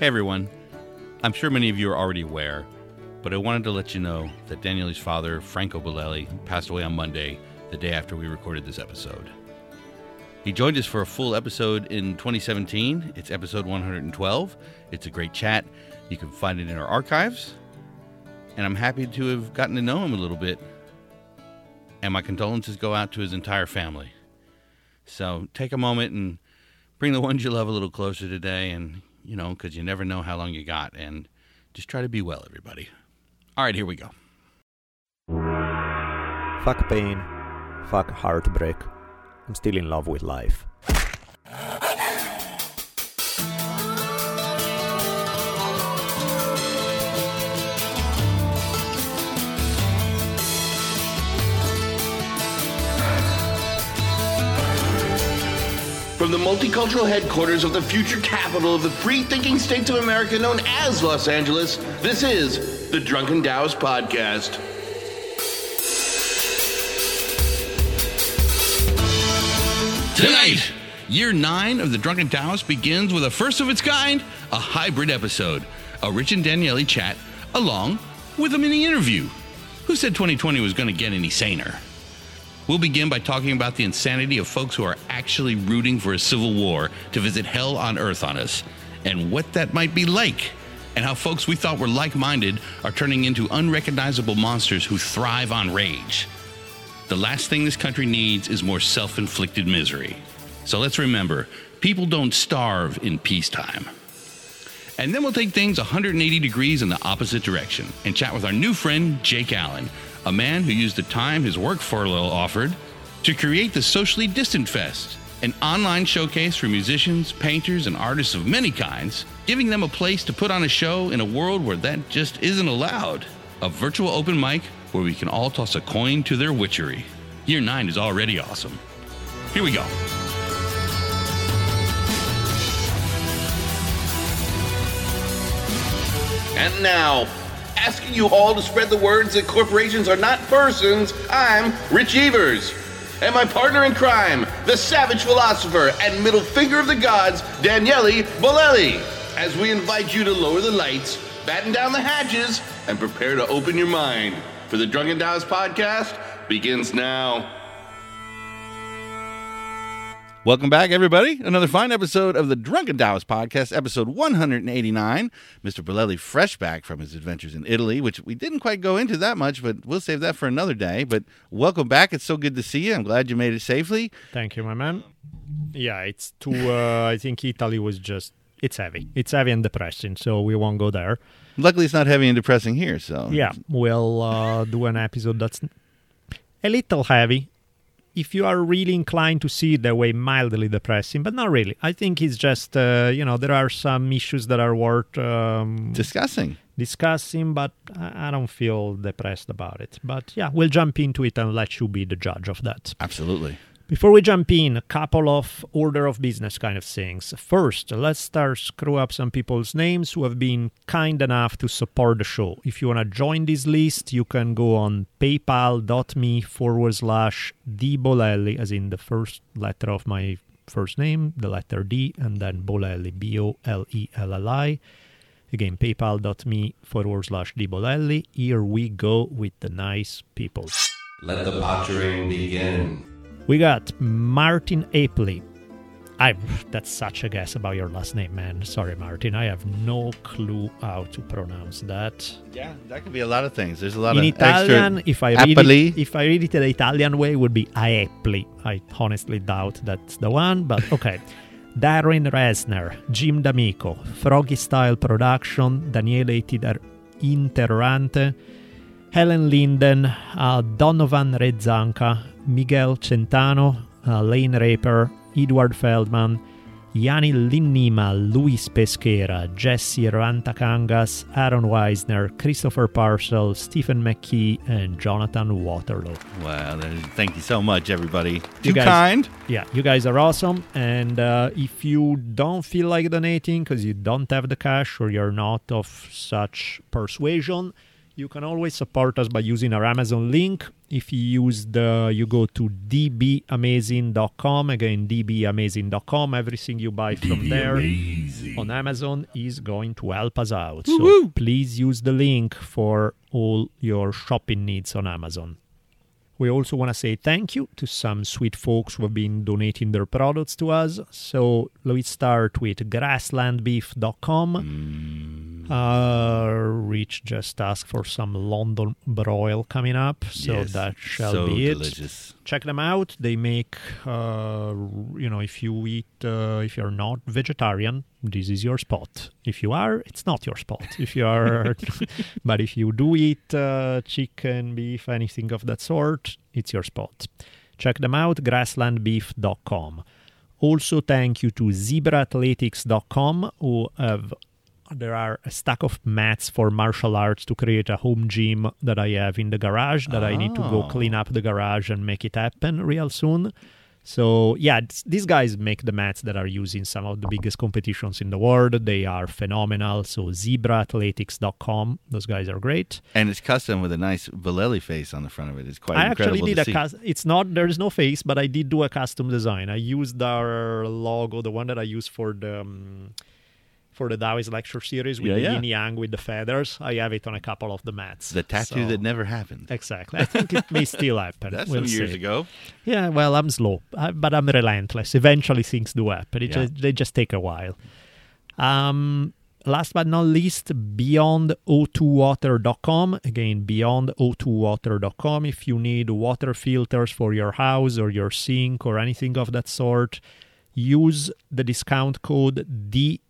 Hey everyone, I'm sure many of you are already aware, but I wanted to let you know that Daniele's father, Franco Bellelli, passed away on Monday, the day after we recorded this episode. He joined us for a full episode in 2017. It's episode 112. It's a great chat. You can find it in our archives. And I'm happy to have gotten to know him a little bit. And my condolences go out to his entire family. So take a moment and bring the ones you love a little closer today. And, you know, because you never know how long you got. And just try to be well, everybody. All right, here we go. Fuck pain. Fuck heartbreak. I'm still in love with life. From the multicultural headquarters of the future capital of the free-thinking states of America known as Los Angeles, this is the Drunken Taoist Podcast. Tonight, year 9 of the Drunken Taoist begins with a first of its kind, a hybrid episode, a Rich and Daniele chat, along with a mini interview. Who said 2020 was going to get any saner? We'll begin by talking about the insanity of folks who are actually rooting for a civil war to visit hell on earth on us, and what that might be like, and how folks we thought were like-minded are turning into unrecognizable monsters who thrive on rage. The last thing this country needs is more self-inflicted misery. So let's remember, people don't starve in peacetime. And then we'll take things 180 degrees in the opposite direction and chat with our new friend, Jake Allen, a man who used the time his work furlough offered to create the Socially Distant Fest, an online showcase for musicians, painters, and artists of many kinds, giving them a place to put on a show in a world where that just isn't allowed. A virtual open mic where we can all toss a coin to their witchery. Year 9 is already awesome. Here we go. And now, asking you all to spread the words that corporations are not persons, I'm Rich Evers. And my partner in crime, the savage philosopher and middle finger of the gods, Daniele Bolelli, as we invite you to lower the lights, batten down the hatches, and prepare to open your mind. For the Drunken Taoist Podcast begins now. Welcome back, everybody. Another fine episode of the Drunken Taoist Podcast, episode 189. Mr. Bellelli fresh back from his adventures in Italy, which we didn't quite go into that much, but we'll save that for another day. But welcome back. It's so good to see you. I'm glad you made it safely. Thank you, my man. Yeah, it's too... I think Italy was just... It's heavy. It's heavy and depressing, so we won't go there. Luckily, it's not heavy and depressing here, so... Yeah, we'll do an episode that's a little heavy. If you are really inclined to see it that way, mildly depressing, but not really. I think it's just, you know, there are some issues that are worth... Discussing, but I don't feel depressed about it. But yeah, we'll jump into it and let you be the judge of that. Absolutely. Before we jump in, a couple of order of business kind of things. First, let's start screw up some people's names who have been kind enough to support the show. If you want to join this list, you can go on paypal.me/DBolelli, as in the first letter of my first name, the letter D, and then Bolelli, B-O-L-E-L-L-I. Again, paypal.me/DBolelli. Here we go with the nice people. Let the pottering begin. We got Martin Apley. That's such a guess about your last name, man. Sorry, Martin. I have no clue how to pronounce that. Yeah, that could be a lot of things. There's a lot in of Italian, extra... If I read it the Italian way, it would be Aepli. I honestly doubt that's the one, but okay. Darren Resner, Jim D'Amico, Froggy Style Production, Daniele Interrante, Helen Linden, Donovan Redzanka, Miguel Centano, Lane Raper, Edward Feldman, Yanni Linnima, Luis Pesquera, Jesse Rantakangas, Aaron Weisner, Christopher Parcell, Stephen McKee, and Jonathan Waterloo. Wow, thank you so much, everybody. Too kind. Yeah, you guys are awesome. And if you don't feel like donating because you don't have the cash or you're not of such persuasion, You can always support us by using our Amazon link. If you use you go to dbamazing.com. Again, dbamazing.com. Everything you buy from there on Amazon is going to help us out. Woo-hoo! So please use the link for all your shopping needs on Amazon. We also want to say thank you to some sweet folks who have been donating their products to us. So let's start with grasslandbeef.com. Rich just asked for some London broil coming up, so yes, that shall so be it. Delicious. Check them out. They make, if you eat, if you're not vegetarian, this is your spot. If you are, it's not your spot. If you are, but if you do eat chicken, beef, anything of that sort, it's your spot. Check them out, grasslandbeef.com. Also, thank you to zebraathletics.com who have... There are a stack of mats for martial arts to create a home gym that I have in the garage that I need to go clean up the garage and make it happen real soon. So, yeah, these guys make the mats that are used in some of the biggest competitions in the world. They are phenomenal. So zebraathletics.com. Those guys are great. And it's custom with a nice Bellelli face on the front of it. It's quite incredible to see. I actually did it's not, there's no face, but I did do a custom design. I used our logo, the one that I used for the Taoist lecture series with the yin yang with the feathers. I have it on a couple of the mats. The tattoo that never happened. Exactly. I think it may still happen. That's some years ago. Yeah, well, I'm slow, but I'm relentless. Eventually things do happen. They just take a while. Last but not least, beyond02water.com. Again, beyond02water.com. If you need water filters for your house or your sink or anything of that sort, use the discount code DB50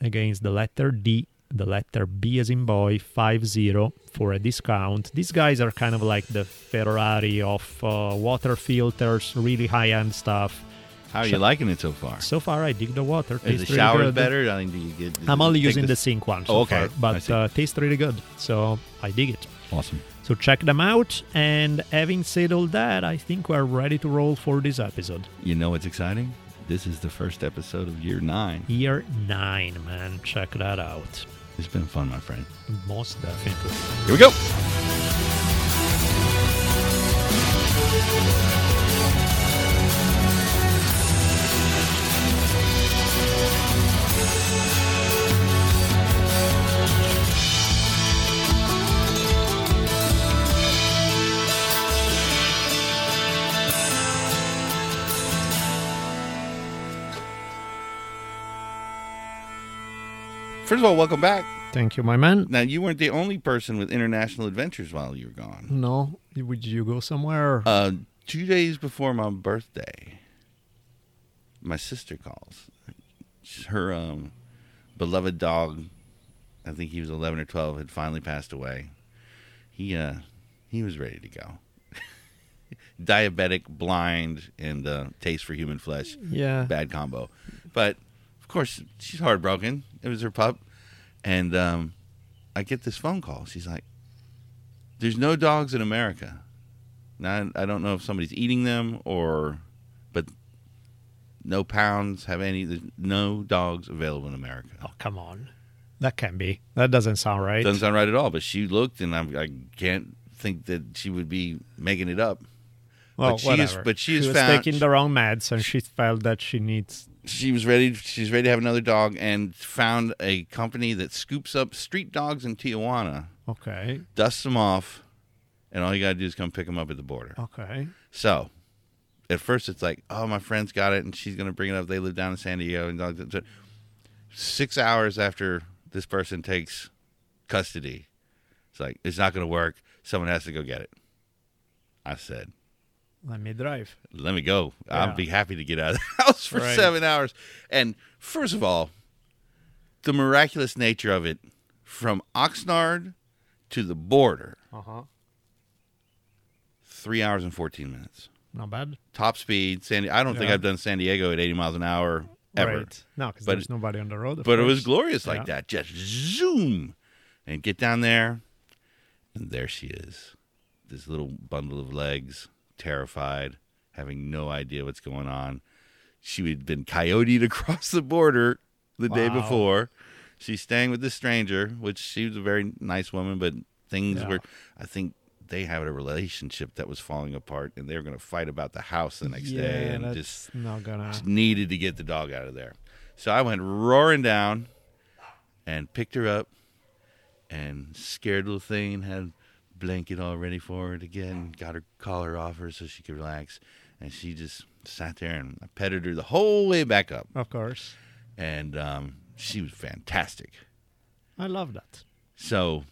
against the letter D, the letter B as in boy, 50 for a discount. These guys are kind of like the Ferrari of water filters, really high-end stuff. How are you liking it so far? So far, I dig the water. Is the shower really better? I mean, I'm only using the sink one so far, but tastes really good, so I dig it. Awesome. So check them out, and having said all that, I think we're ready to roll for this episode. You know what's exciting? This is the first episode of Year 9. Year 9, man. Check that out. It's been fun, my friend. Most definitely. Here we go. First of all, welcome back. Thank you, my man. Now, you weren't the only person with international adventures while you were gone. No. Would you go somewhere? 2 days before my birthday, my sister calls. Her beloved dog, I think he was 11 or 12, had finally passed away. He was ready to go. Diabetic, blind, and taste for human flesh. Yeah. Bad combo. But... Of course, she's heartbroken. It was her pup. And I get this phone call. She's like, there's no dogs in America. Now, I don't know if somebody's eating them but no pounds have any. There's no dogs available in America. Oh, come on. That can be. That doesn't sound right. Doesn't sound right at all. But she looked, and I can't think that she would be making it up. Well, she was taking the wrong meds, and she felt that she needs... She was ready. She's ready to have another dog, and found a company that scoops up street dogs in Tijuana. Okay. Dusts them off, and all you gotta do is come pick them up at the border. Okay. So, at first it's like, oh, my friend's got it, and she's gonna bring it up. They live down in San Diego, and dogs. 6 hours after this person takes custody, it's like it's not gonna work. Someone has to go get it. I said, let me drive. Let me go. Yeah. I'll be happy to get out of the house for 7 hours. And first of all, the miraculous nature of it, from Oxnard to the border, 3 hours and 14 minutes. Not bad. Top speed. I don't think I've done San Diego at 80 miles an hour ever. Right. No, because there's nobody on the road. But it was glorious like that. Just zoom and get down there. And there she is, this little bundle of legs. Terrified, having no idea what's going on. She had been coyoted across the border the day before. she's staying with this stranger, which she was a very nice woman, but things were, I think they had a relationship that was falling apart, and they were going to fight about the house the next day, and just not gonna. Just needed to get the dog out of there. So I went roaring down and picked her up, and scared little thing, had a blanket all ready for her again, got her collar off her so she could relax, and she just sat there, and I petted her the whole way back up. Of course. And she was fantastic. I love that. So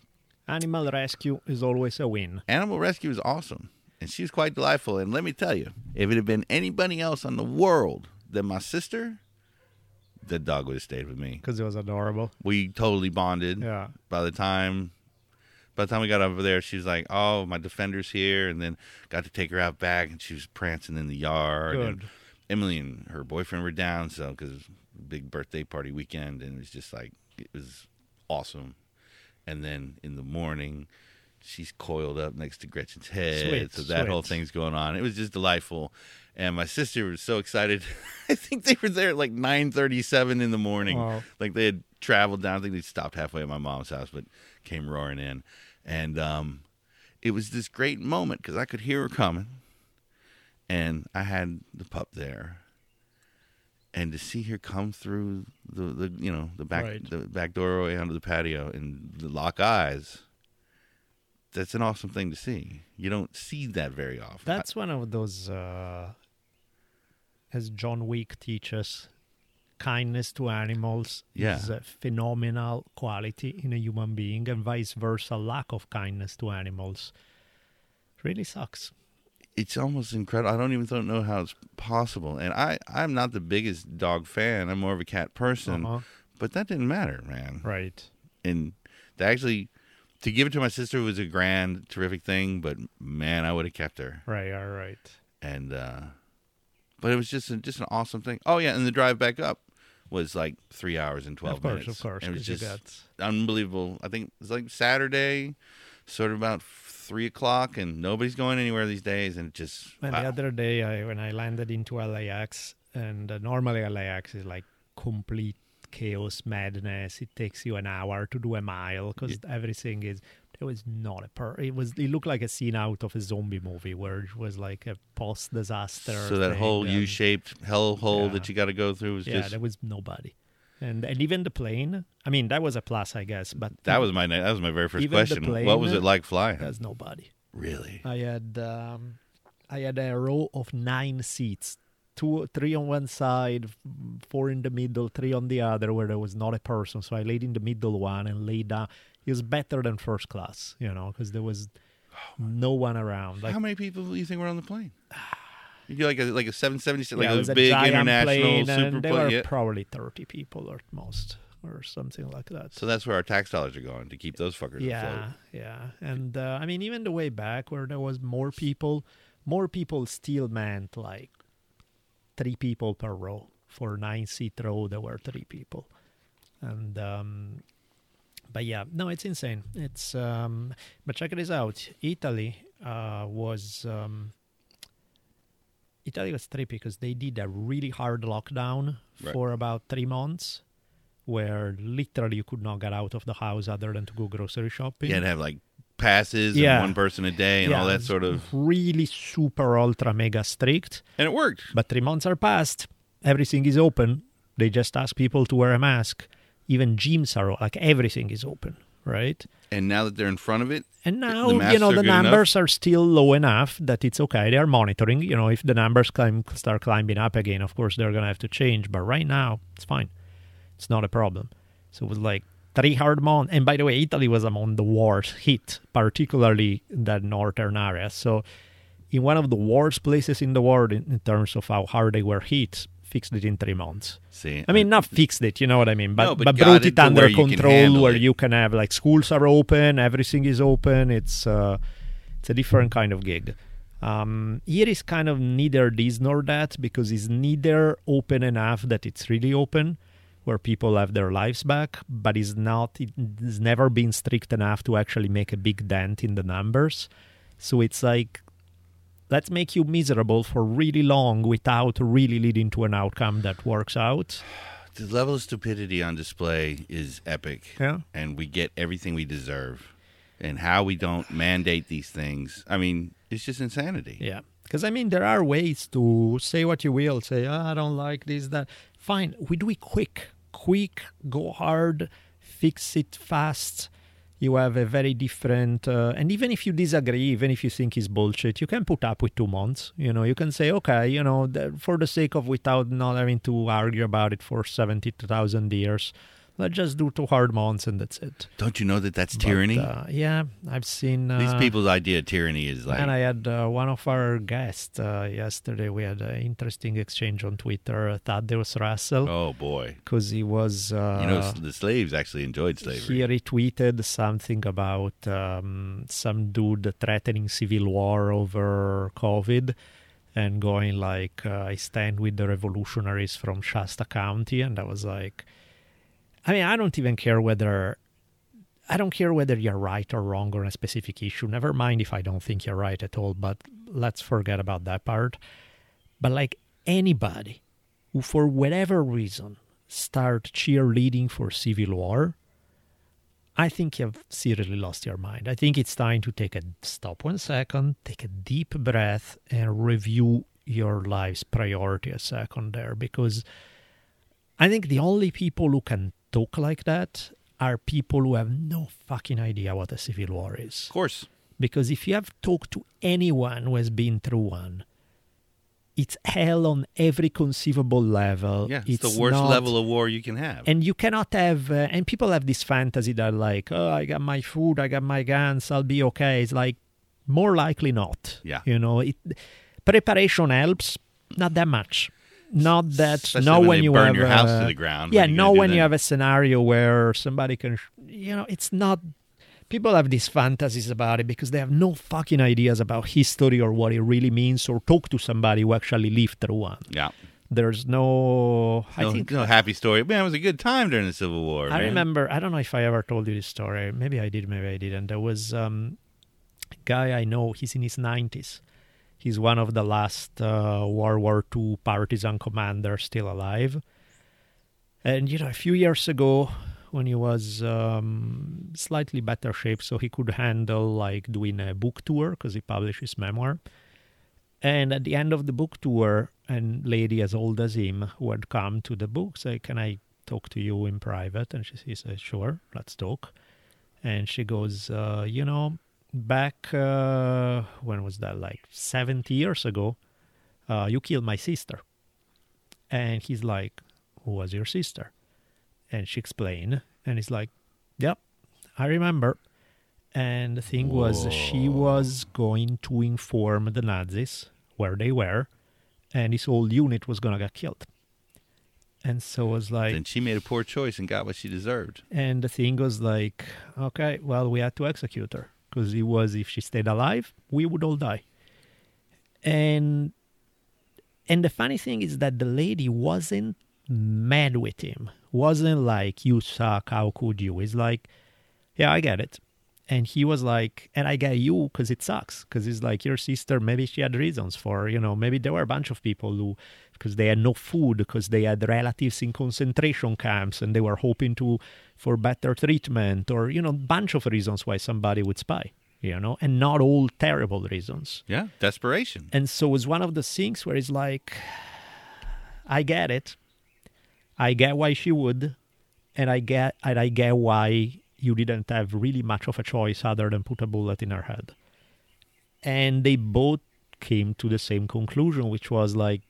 animal rescue is always a win. Animal rescue is awesome, and she's quite delightful. And let me tell you, if it had been anybody else in the world than my sister, the dog would have stayed with me. Because it was adorable. We totally bonded. Yeah. By the time we got over there, she was like, oh, my defender's here. And then got to take her out back, and she was prancing in the yard. Good. And Emily and her boyfriend were down, so because it was a big birthday party weekend, and it was just like, it was awesome. And then in the morning, she's coiled up next to Gretchen's head. That whole thing's going on. It was just delightful. And my sister was so excited. I think they were there at like 9:37 in the morning. Wow. Like they had traveled down. I think they stopped halfway at my mom's house, but came roaring in. And it was this great moment because I could hear her coming. And I had the pup there. And to see her come through the back doorway onto the patio and lock eyes, that's an awesome thing to see. You don't see that very often. That's one of those, as John Wick teaches, kindness to animals is a phenomenal quality in a human being, and vice versa, lack of kindness to animals really sucks. It's almost incredible. I don't know how it's possible. And I'm not the biggest dog fan. I'm more of a cat person. Uh-huh. But that didn't matter, man. Right. And to give it to my sister was a grand, terrific thing, but, man, I would have kept her. Right, all right. And, but it was just an awesome thing. Oh, yeah, and the drive back up was like 3 hours and 12 minutes. Of course. And it was just unbelievable. I think it was like Saturday, sort of about 3 o'clock, and nobody's going anywhere these days, and it just... And the other day, when I landed into LAX, and normally LAX is like complete chaos, madness. It takes you an hour to do a mile because everything is. There was not a It was. It looked like a scene out of a zombie movie where it was like a post-disaster. So that whole U-shaped hellhole that you got to go through was there was nobody, and even the plane. I mean, that was a plus, I guess. But that was my very first question. Plane, what was it like flying? There's nobody. Really? I had a row of 9 seats. 2, 3 on one side, 4 in the middle, 3 on the other, where there was not a person. So I laid in the middle one and laid down. It was better than first class, because there was no one around. Like, how many people do you think were on the plane? You like a 777, like a big international super plane. There were probably 30 people at most, or something like that. So that's where our tax dollars are going to keep those fuckers afloat. Yeah, and I mean, even the way back where there was more people still meant like 3 people per row. For a 9-seat row, there were 3 people. And it's insane. It's but check this out. Italy was trippy because they did a really hard lockdown for about 3 months, where literally you could not get out of the house other than to go grocery shopping. Yeah, and have like passes and one person a day and all that sort of really super ultra mega strict, and it worked. But 3 months are past, everything is open, they just ask people to wear a mask, even gyms are like everything is open, right? And now that they're in front of it, and now the numbers are still low enough that it's okay. They are monitoring. If the numbers start climbing up again, of course they're gonna have to change, but right now it's fine, it's not a problem. So it was like 3 hard months. And by the way, Italy was among the worst hit, particularly that northern area. So in one of the worst places in the world in terms of how hard they were hit, fixed it in 3 months. See, I mean, not fixed it, you know what I mean, but brought it under control where you can have, like, schools are open, everything is open. It's a different kind of gig. Here is kind of neither this nor that, because it's neither open enough that it's really open, where people have their lives back, but it's never been strict enough to actually make a big dent in the numbers. So it's like, let's make you miserable for really long without really leading to an outcome that works out. the level of stupidity on display is epic. Yeah. And we get everything we deserve. And how we don't mandate these things. I mean, it's just insanity. Yeah. Because, I mean, there are ways to say what you will. Say, oh, I don't like this, that. Fine. We do it quick. Quick, go hard, fix it fast. You have a very different... and even if you disagree, even if you think it's bullshit, you can put up with 2 months. You know, you can say, okay, you know, for the sake of without not having to argue about it for 70,000 years... Let's just do 2 hard months and that's it. Don't you know that that's tyranny? Yeah, I've seen... these people's idea of tyranny is like... And I had one of our guests yesterday. We had an interesting exchange on Twitter, Thaddeus Russell. Oh, boy. Because he was... you know, the slaves actually enjoyed slavery. He retweeted something about some dude threatening civil war over COVID. And going like, I stand with the revolutionaries from Shasta County. And I was like... I mean, I don't even care whether... I don't care whether you're right or wrong on a specific issue. Never mind if I don't think you're right at all, but let's forget about that part. But, like, anybody who, for whatever reason, start cheerleading for civil war, I think you've seriously lost your mind. I think it's time to take a stop 1 second, take a deep breath, and review your life's priority a second there, because I think the only people who can talk like that are people who have no fucking idea what a civil war is. Of course. Because if you have talked to anyone who has been through one, it's hell on every conceivable level. Yeah, it's the worst level of war you can have. And you cannot have... and people have this fantasy that like, oh, I got my food, I got my guns, I'll be okay. It's like, more likely not. Yeah. You know, preparation helps, not that much. Not that, especially not when you burn have your house to the ground. Yeah, not when you have a scenario where somebody can, you know, it's not. People have these fantasies about it because they have no fucking ideas about history or what it really means, or talk to somebody who actually lived through one. Yeah, there's no. I think no happy story. Man, it was a good time during the Civil War. I remember. I don't know if I ever told you this story. Maybe I did. Maybe I didn't. There was a guy I know. He's in his 90s. He's one of the last World War II partisan commanders still alive. And, you know, a few years ago when he was slightly better shape, so he could handle, like, doing a book tour because he published his memoir. And at the end of the book tour, a lady as old as him who had come to the book said, can I talk to you in private? And he said, sure, let's talk. And she goes, you know... Back, when was that, like 70 years ago, you killed my sister. And he's like, who was your sister? And she explained, and he's like, yep, I remember. And the thing was, she was going to inform the Nazis where they were, and his whole unit was going to get killed. And so it was like... And she made a poor choice and got what she deserved. And the thing was like, okay, well, we had to execute her. Because it was, if she stayed alive, we would all die. And the funny thing is that the lady wasn't mad with him. Wasn't like, you suck, how could you? It's like, yeah, I get it. And he was like, and I get you because it sucks. Because it's like, your sister, maybe she had reasons for, you know, maybe there were a bunch of people who, because they had no food, because they had relatives in concentration camps and they were hoping for better treatment, or, you know, a bunch of reasons why somebody would spy, you know, and not all terrible reasons. Yeah, desperation. And so it's one of the things where it's like, I get it. I get why she would, and I get why you didn't have really much of a choice other than put a bullet in her head. And they both came to the same conclusion, which was like,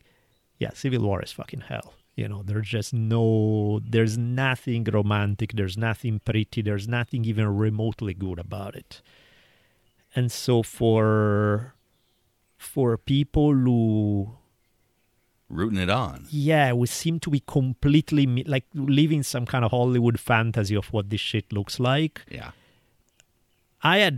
yeah, civil war is fucking hell. You know, there's nothing romantic, there's nothing pretty, there's nothing even remotely good about it. And so for people who... Rooting it on. Yeah, we seem to be completely, like, living some kind of Hollywood fantasy of what this shit looks like. Yeah. I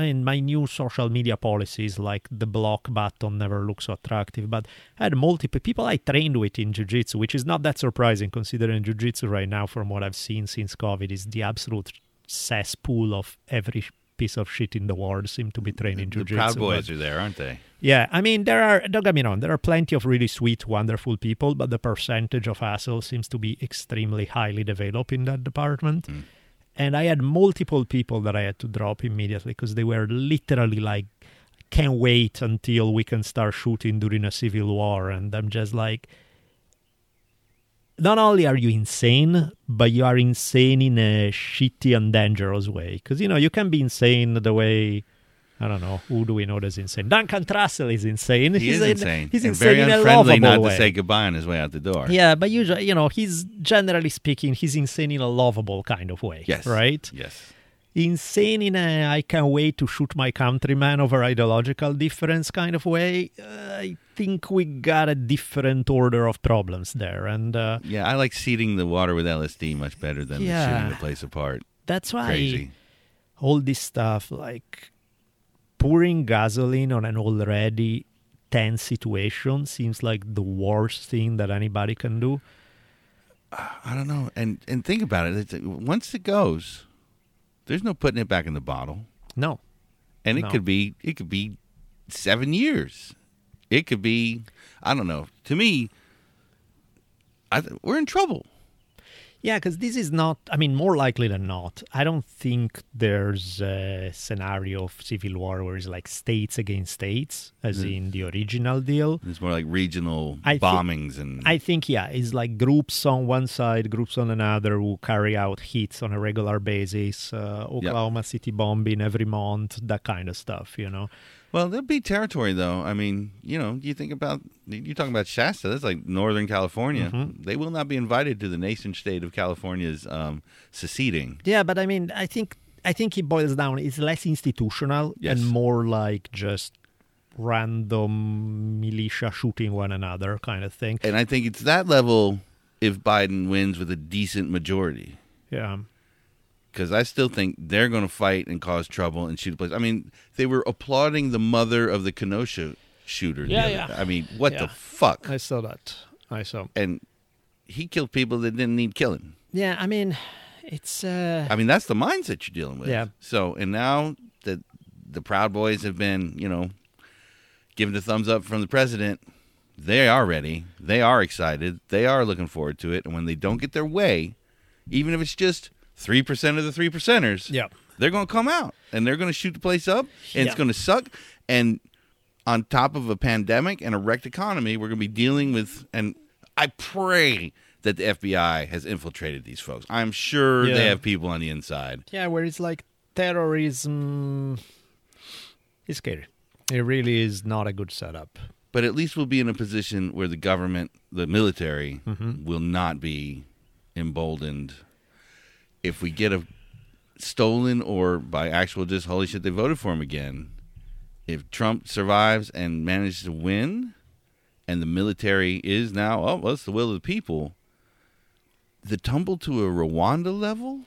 mean, my new social media policies, like the block button never looks so attractive, but I had multiple people I trained with in jiu-jitsu, which is not that surprising considering jiu-jitsu right now, from what I've seen since COVID, is the absolute cesspool of every piece of shit in the world seem to be training jiu-jitsu. The Proud Boys are there, aren't they? Yeah, I mean, there are, don't get me wrong, there are plenty of really sweet, wonderful people, but the percentage of assholes seems to be extremely highly developed in that department. Mm. And I had multiple people that I had to drop immediately because they were literally like, can't wait until we can start shooting during a civil war. And I'm just like, not only are you insane, but you are insane in a shitty and dangerous way. Because, you know, you can be insane the way, I don't know, who do we know that's insane? Duncan Trussell is insane. He's insane. He's insane very in a lovable way. Very unfriendly not to say goodbye on his way out the door. Yeah, but usually, you know, he's, generally speaking, he's insane in a lovable kind of way. Yes. Right? Yes. Insane in a I can't wait to shoot my countryman over ideological difference kind of way. I think we got a different order of problems there. And yeah, I like seeding the water with LSD much better than shooting the place apart. That's why all this stuff, like pouring gasoline on an already tense situation, seems like the worst thing that anybody can do. I don't know. And think about it. It's, once it goes, there's no putting it back in the bottle. No. And it could be 7 years. It could be, I don't know. To me, we're in trouble. Yeah, because this is not, I mean, more likely than not, I don't think there's a scenario of civil war where it's like states against states, as in the original deal. It's more like regional bombings. I think, it's like groups on one side, groups on another who carry out hits on a regular basis, Oklahoma City bombing every month, that kind of stuff, you know. Well, there'll be territory, though. I mean, you know, you think about, you're talking about Shasta. That's like Northern California. Mm-hmm. They will not be invited to the nation state of California's seceding. Yeah, but I mean, I think it boils down. It's less institutional and more like just random militia shooting one another kind of thing. And I think it's that level if Biden wins with a decent majority. Yeah. Because I still think they're going to fight and cause trouble and shoot a place. I mean, they were applauding the mother of the Kenosha shooter. Yeah. I mean, what the fuck? I saw that. And he killed people that didn't need killing. Yeah, I mean, it's... I mean, that's the mindset you're dealing with. Yeah. So, and now that the Proud Boys have been, you know, given the thumbs up from the president, they are ready. They are excited. They are looking forward to it. And when they don't get their way, even if it's just 3% of the 3%ers, they're going to come out, and they're going to shoot the place up, and it's going to suck. And on top of a pandemic and a wrecked economy, we're going to be dealing with, and I pray that the FBI has infiltrated these folks. I'm sure they have people on the inside. Yeah, where it's like terrorism is scary. It really is not a good setup. But at least we'll be in a position where the government, the military, will not be emboldened. If we get a stolen or by actual just holy shit, they voted for him again. If Trump survives and manages to win, and the military is now, it's the will of the people, the tumble to a Rwanda level?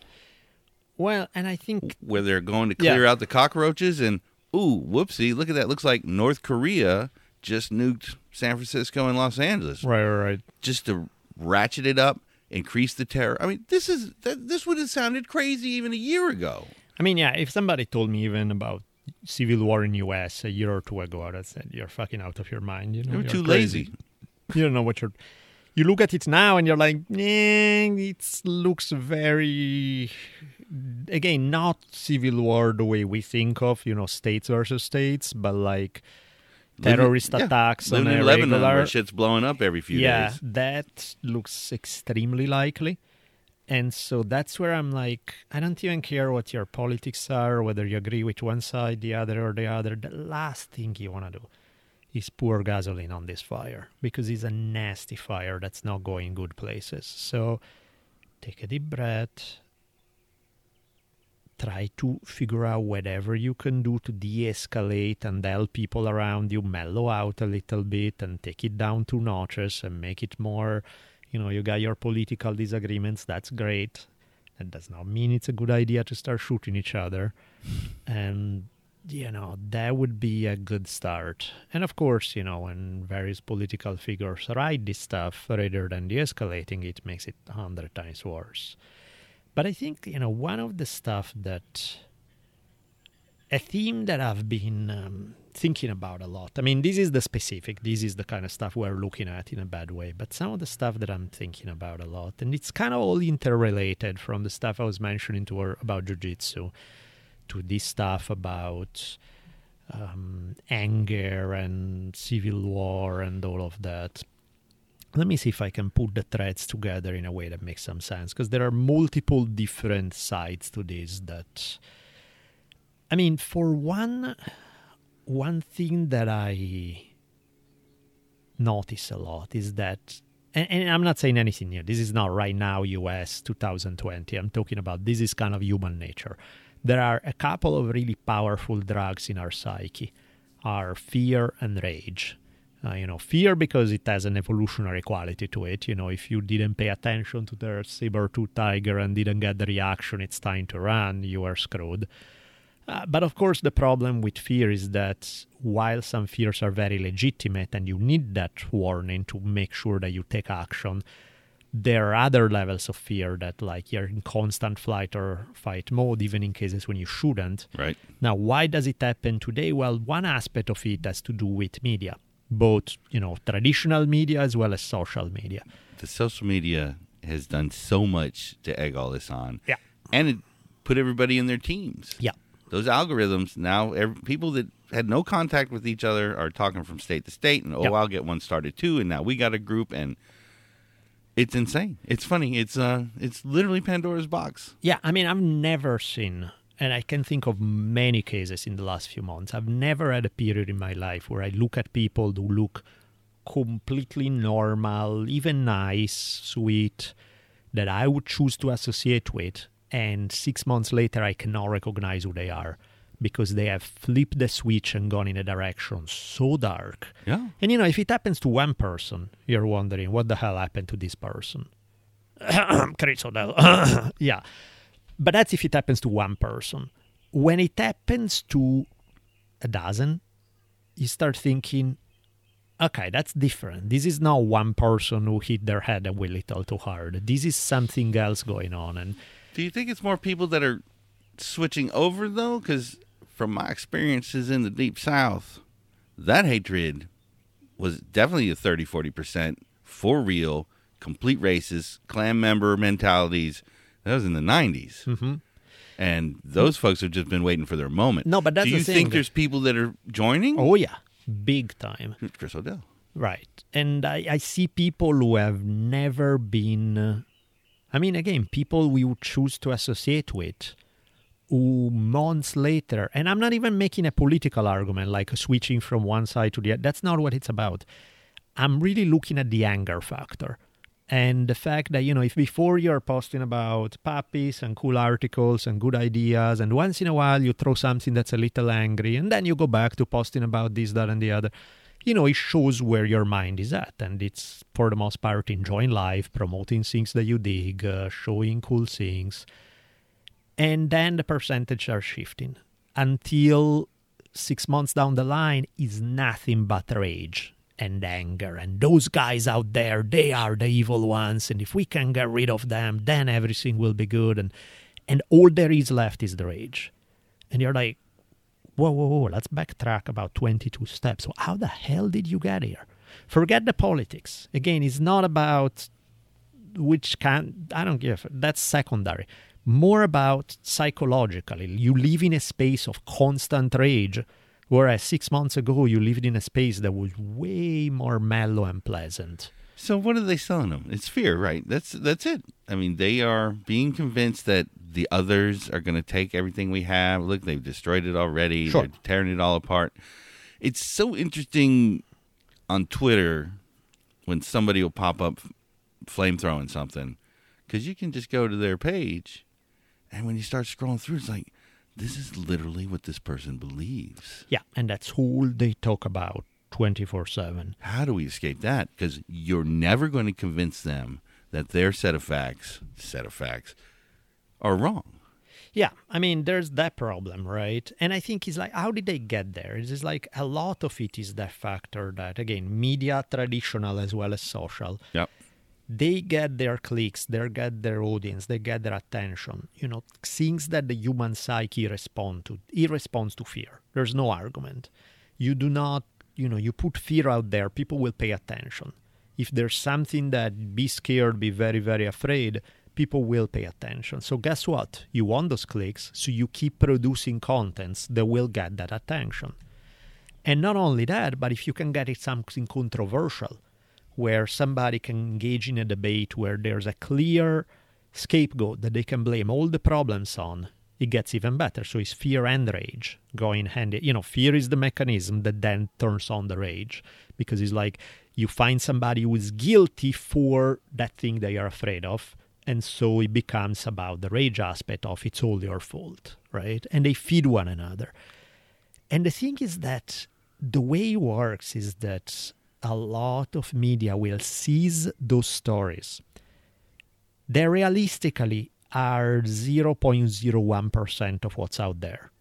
Well, and I think... Where they're going to clear out the cockroaches and, whoopsie, look at that. Looks like North Korea just nuked San Francisco and Los Angeles. Right. Just to ratchet it up. Increase the terror. I mean, this would have sounded crazy even a year ago. I mean, yeah, if somebody told me even about civil war in the U.S. a year or two ago, I'd said, you're fucking out of your mind. You know, you're too crazy. Lazy. You don't know what you're... You look at it now and you're like, it looks very... Again, not civil war the way we think of, you know, states versus states, but like... Terrorist attacks on a Lebanon, regular... where shit's blowing up every few days. Yeah, that looks extremely likely. And so that's where I'm like, I don't even care what your politics are, whether you agree with one side, the other, or the other. The last thing you want to do is pour gasoline on this fire, because it's a nasty fire that's not going good places. So take a deep breath. Try to figure out whatever you can do to de-escalate and help people around you mellow out a little bit and take it down 2 notches and make it more, you know, you got your political disagreements. That's great. That does not mean it's a good idea to start shooting each other. And, you know, that would be a good start. And of course, you know, when various political figures write this stuff, rather than de-escalating, it makes it 100 times worse. But I think, you know, one of the stuff that a theme that I've been thinking about a lot. I mean, this is the specific, this is the kind of stuff we're looking at in a bad way, but some of the stuff that I'm thinking about a lot, and it's kind of all interrelated, from the stuff I was mentioning to her about jiu-jitsu to this stuff about anger and civil war and all of that. Let me see if I can put the threads together in a way that makes some sense, because there are multiple different sides to this that, I mean, for one thing that I notice a lot is that, and I'm not saying anything here, this is not right now US 2020, I'm talking about this is kind of human nature. There are a couple of really powerful drugs in our psyche, our fear and rage. Fear because it has an evolutionary quality to it. You know, if you didn't pay attention to the saber-tooth tiger and didn't get the reaction, it's time to run, you are screwed. But of course, the problem with fear is that while some fears are very legitimate and you need that warning to make sure that you take action, there are other levels of fear that, like, you're in constant flight or fight mode, even in cases when you shouldn't. Right. Now, why does it happen today? Well, one aspect of it has to do with media, both, traditional media as well as social media. The social media has done so much to egg all this on. Yeah. And it put everybody in their teams. Yeah. Those algorithms now, people that had no contact with each other are talking from state to state, and I'll get one started too, and now we got a group, and it's insane. It's funny. It's literally Pandora's box. Yeah, I mean, I've never seen, and I can think of many cases in the last few months, I've never had a period in my life where I look at people who look completely normal, even nice, sweet, that I would choose to associate with, and 6 months later I cannot recognize who they are, because they have flipped the switch and gone in a direction so dark. Yeah. And, if it happens to one person, you're wondering, what the hell happened to this person? Chris O'Dell. Yeah. But that's if it happens to one person. When it happens to a dozen, you start thinking, okay, that's different. This is not one person who hit their head a little too hard. This is something else going on. And do you think it's more people that are switching over, though? Because from my experiences in the Deep South, that hatred was definitely a 30-40% for real, complete racist, clan member mentalities. That was in the 90s. Mm-hmm. And those folks have just been waiting for their moment. No, but that's the thing. Do you think there's people that are joining? Oh, yeah. Big time. Chris O'Dell. Right. And I see people who have never been... people we would choose to associate with, who months later, and I'm not even making a political argument, like switching from one side to the other. That's not what it's about. I'm really looking at the anger factor. And the fact that, if before you're posting about puppies and cool articles and good ideas, and once in a while you throw something that's a little angry, and then you go back to posting about this, that, and the other, it shows where your mind is at. And it's, for the most part, enjoying life, promoting things that you dig, showing cool things. And then the percentage are shifting until 6 months down the line is nothing but rage and anger. And those guys out there, they are the evil ones. And if we can get rid of them, then everything will be good. And all there is left is the rage. And you're like, whoa, let's backtrack about 22 steps. How the hell did you get here? Forget the politics. Again, it's not about I don't give, that's secondary. More about psychologically. You live in a space of constant rage, whereas 6 months ago you lived in a space that was way more mellow and pleasant. So what are they selling them? It's fear, right? That's it. I mean, they are being convinced that the others are going to take everything we have. Look, they've destroyed it already. Sure. They're tearing it all apart. It's so interesting on Twitter when somebody will pop up flamethrowing something, because you can just go to their page, and when you start scrolling through, it's like, this is literally what this person believes. Yeah, and that's all they talk about 24/7. How do we escape that? Because you're never going to convince them that their set of facts are wrong. Yeah, there's that problem, right? And I think it's like, how did they get there? It's like a lot of it is that factor that, again, media, traditional as well as social. Yep. they get their clicks, they get their audience, they get their attention, you know, things that the human psyche responds to. It responds to fear. There's no argument. You do not, you know, you put fear out there, people will pay attention. If there's something that be scared, be very, very afraid, people will pay attention. So guess what? You want those clicks, so you keep producing contents that will get that attention. And not only that, but if you can get it something controversial, where somebody can engage in a debate where there's a clear scapegoat that they can blame all the problems on, it gets even better. So it's fear and rage going hand in hand. You know, fear is the mechanism that then turns on the rage, because it's like you find somebody who is guilty for that thing they are afraid of, and so it becomes about the rage aspect of it's all your fault, right? And they feed one another. And the thing is that the way it works is that a lot of media will seize those stories. They realistically are 0.01% of what's out there.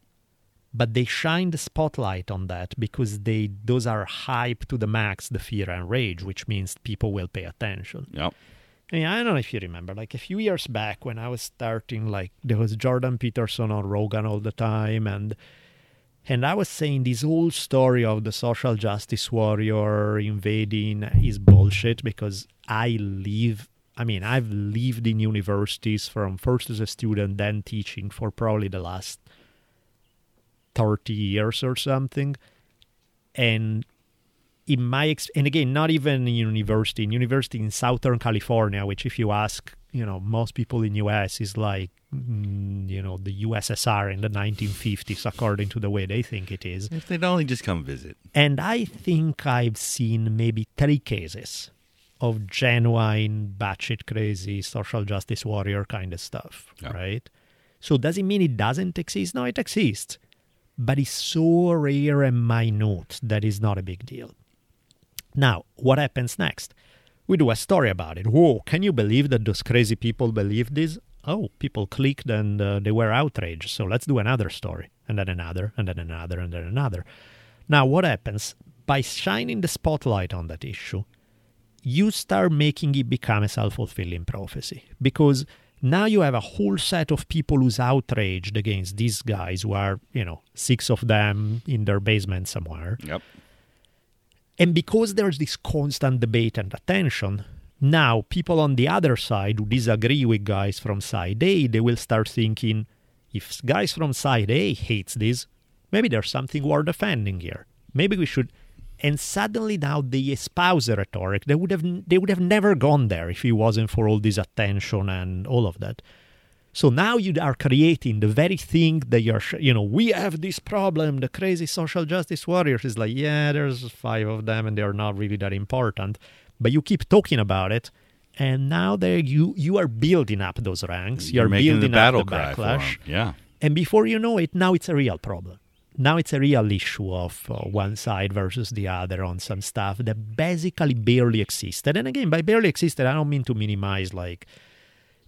But they shine the spotlight on that because those are hype to the max, the fear and rage, which means people will pay attention. Yep. I mean, I don't know if you remember, like a few years back when I was starting, like there was Jordan Peterson on Rogan all the time, and I was saying this whole story of the social justice warrior invading is bullshit, because I've lived in universities from first as a student, then teaching for probably the last 30 years or something. And in my and again, not even in university in Southern California, which if you ask, you know, most people in US is like, you know, the USSR in the 1950s, according to the way they think it is. If they'd only just come visit. And I think I've seen maybe 3 cases of genuine, batshit crazy, social justice warrior kind of stuff, yeah. Right? So does it mean it doesn't exist? No, it exists. But it's so rare and minute that it's not a big deal. Now, what happens next? We do a story about it. Whoa, can you believe that those crazy people believe this? Oh, people clicked and they were outraged. So let's do another story. And then another, and then another, and then another. Now, what happens? By shining the spotlight on that issue, you start making it become a self-fulfilling prophecy. Because now you have a whole set of people who's outraged against these guys who are, you know, 6 of them in their basement somewhere. Yep. And because there's this constant debate and attention, now people on the other side who disagree with guys from side A, they will start thinking, if guys from side A hates this, maybe there's something worth defending here. Maybe we should. And suddenly now they espouse a rhetoric. They would have never gone there if it wasn't for all this attention and all of that. So now you are creating the very thing that you're, you know, we have this problem, the crazy social justice warriors. Is like, yeah, there's 5 of them and they're not really that important. But you keep talking about it. And now you are building up those ranks. You're making building the battle up the cry backlash. Yeah. And before you know it, now it's a real problem. Now it's a real issue of one side versus the other on some stuff that basically barely existed. And again, by barely existed, I don't mean to minimize, like,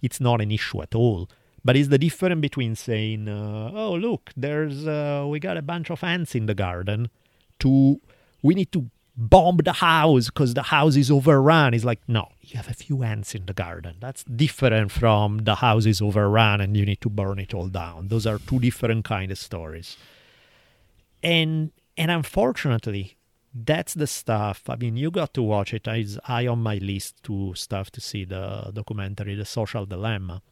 it's not an issue at all. But it's the difference between saying, oh, look, we got a bunch of ants in the garden, to we need to bomb the house because the house is overrun. It's like, no, you have a few ants in the garden. That's different from the house is overrun and you need to burn it all down. Those are 2 different kind of stories. And unfortunately, that's the stuff. I mean, you got to watch it. It's high on my list to see the documentary, The Social Dilemma.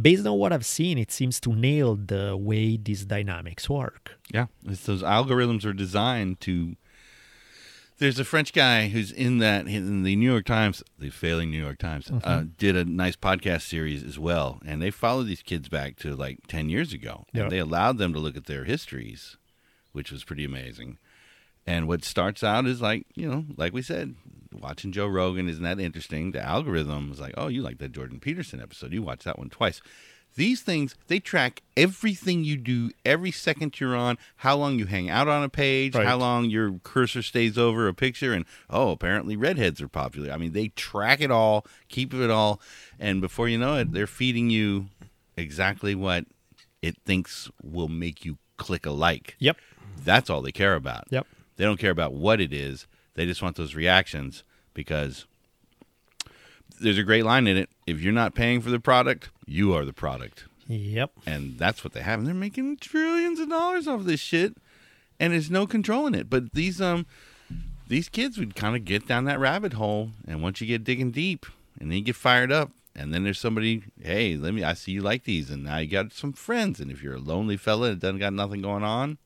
Based on what I've seen, it seems to nail the way these dynamics work. Yeah, it's those algorithms are designed to... There's a French guy who's in the New York Times, the failing New York Times, mm-hmm. Did a nice podcast series as well. And they followed these kids back to like 10 years ago. Yep. And they allowed them to look at their histories, which was pretty amazing. And what starts out is like, you know, like we said, watching Joe Rogan, isn't that interesting? The algorithm is like, oh, you like that Jordan Peterson episode. You watch that one twice. These things, they track everything you do, every second you're on, how long you hang out on a page, right. How long your cursor stays over a picture, and, oh, apparently redheads are popular. I mean, they track it all, keep it all, and before you know it, they're feeding you exactly what it thinks will make you click a like. Yep. That's all they care about. Yep. They don't care about what it is. They just want those reactions because there's a great line in it. If you're not paying for the product, you are the product. Yep. And that's what they have. And they're making trillions of dollars off this shit. And there's no controlling it. But these kids would kind of get down that rabbit hole. And once you get digging deep and then you get fired up, and then there's somebody, hey, I see you like these. And now you got some friends. And if you're a lonely fella and doesn't got nothing going on,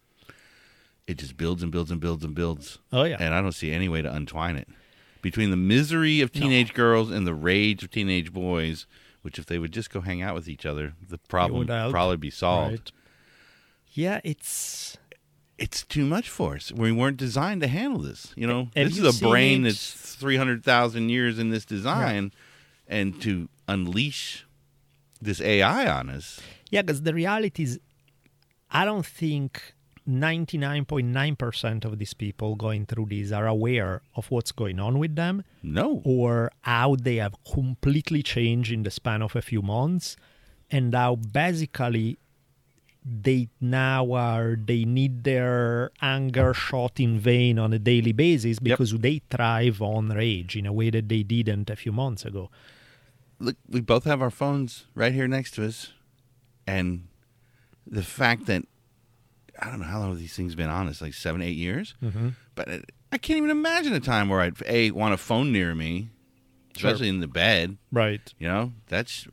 it just builds and builds and builds and builds. Oh, yeah. And I don't see any way to untwine it. Between the misery of teenage girls and the rage of teenage boys, which if they would just go hang out with each other, the problem would probably be solved. Right. Yeah, it's too much for us. We weren't designed to handle this. You know, this is a brain that's 300,000 years in this design, yeah. And to unleash this AI on us. Yeah, because the reality is, I don't think 99.9% of these people going through these are aware of what's going on with them. No. Or how they have completely changed in the span of a few months, and how basically they now are, they need their anger shot in vain on a daily basis because they thrive on rage in a way that they didn't a few months ago. Look, we both have our phones right here next to us, and the fact that I don't know how long these things been on. It's like 7-8 years. Mm-hmm. But I can't even imagine a time where I'd, A, want a phone near me, especially in the bed. Right. You know,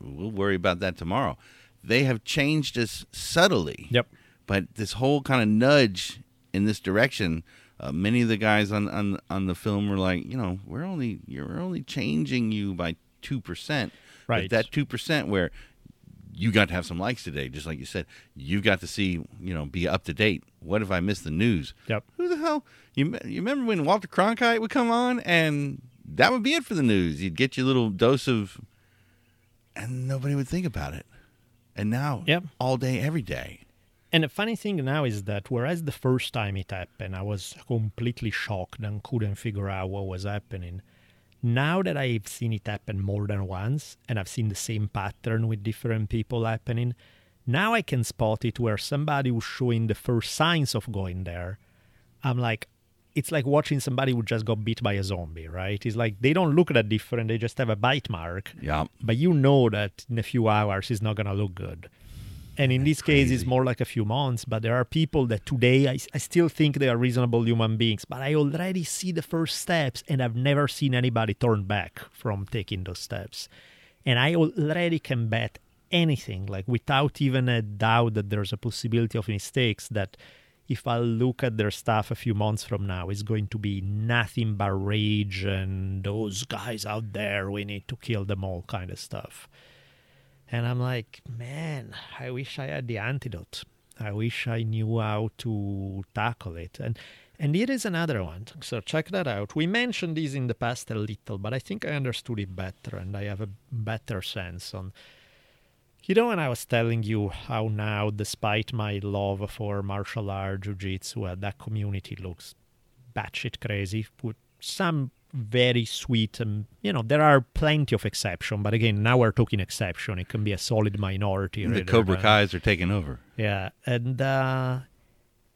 we'll worry about that tomorrow. They have changed us subtly. Yep. But this whole kind of nudge in this direction, many of the guys on the film were like, you know, we're only changing you by 2%. Right. But that 2% where you got to have some likes today, just like you said. You got to see, you know, be up to date. What if I miss the news? Yep. Who the hell? You remember when Walter Cronkite would come on, and that would be it for the news. You'd get your little dose of, and nobody would think about it. And now, all day, every day. And the funny thing now is that whereas the first time it happened, I was completely shocked and couldn't figure out what was happening. Now that I've seen it happen more than once, and I've seen the same pattern with different people happening, now I can spot it where somebody was showing the first signs of going there. I'm like, it's like watching somebody who just got bit by a zombie, right? It's like they don't look that different. They just have a bite mark. Yeah. But you know that in a few hours it's not going to look good. And in this case, it's more like a few months. But there are people that today, I still think they are reasonable human beings. But I already see the first steps, and I've never seen anybody turn back from taking those steps. And I already can bet anything, like without even a doubt that there's a possibility of mistakes, that if I look at their stuff a few months from now, it's going to be nothing but rage and those guys out there, we need to kill them all kind of stuff. And I'm like, man, I wish I had the antidote. I wish I knew how to tackle it. And here is another one. So check that out. We mentioned this in the past a little, but I think I understood it better and I have a better sense on. You know, when I was telling you how now, despite my love for martial art, jiu-jitsu, that community looks batshit crazy, with some very sweet, and you know there are plenty of exceptions, but again now we're talking exception, it can be a solid minority. The Cobra Kai's are taking over. Yeah. And I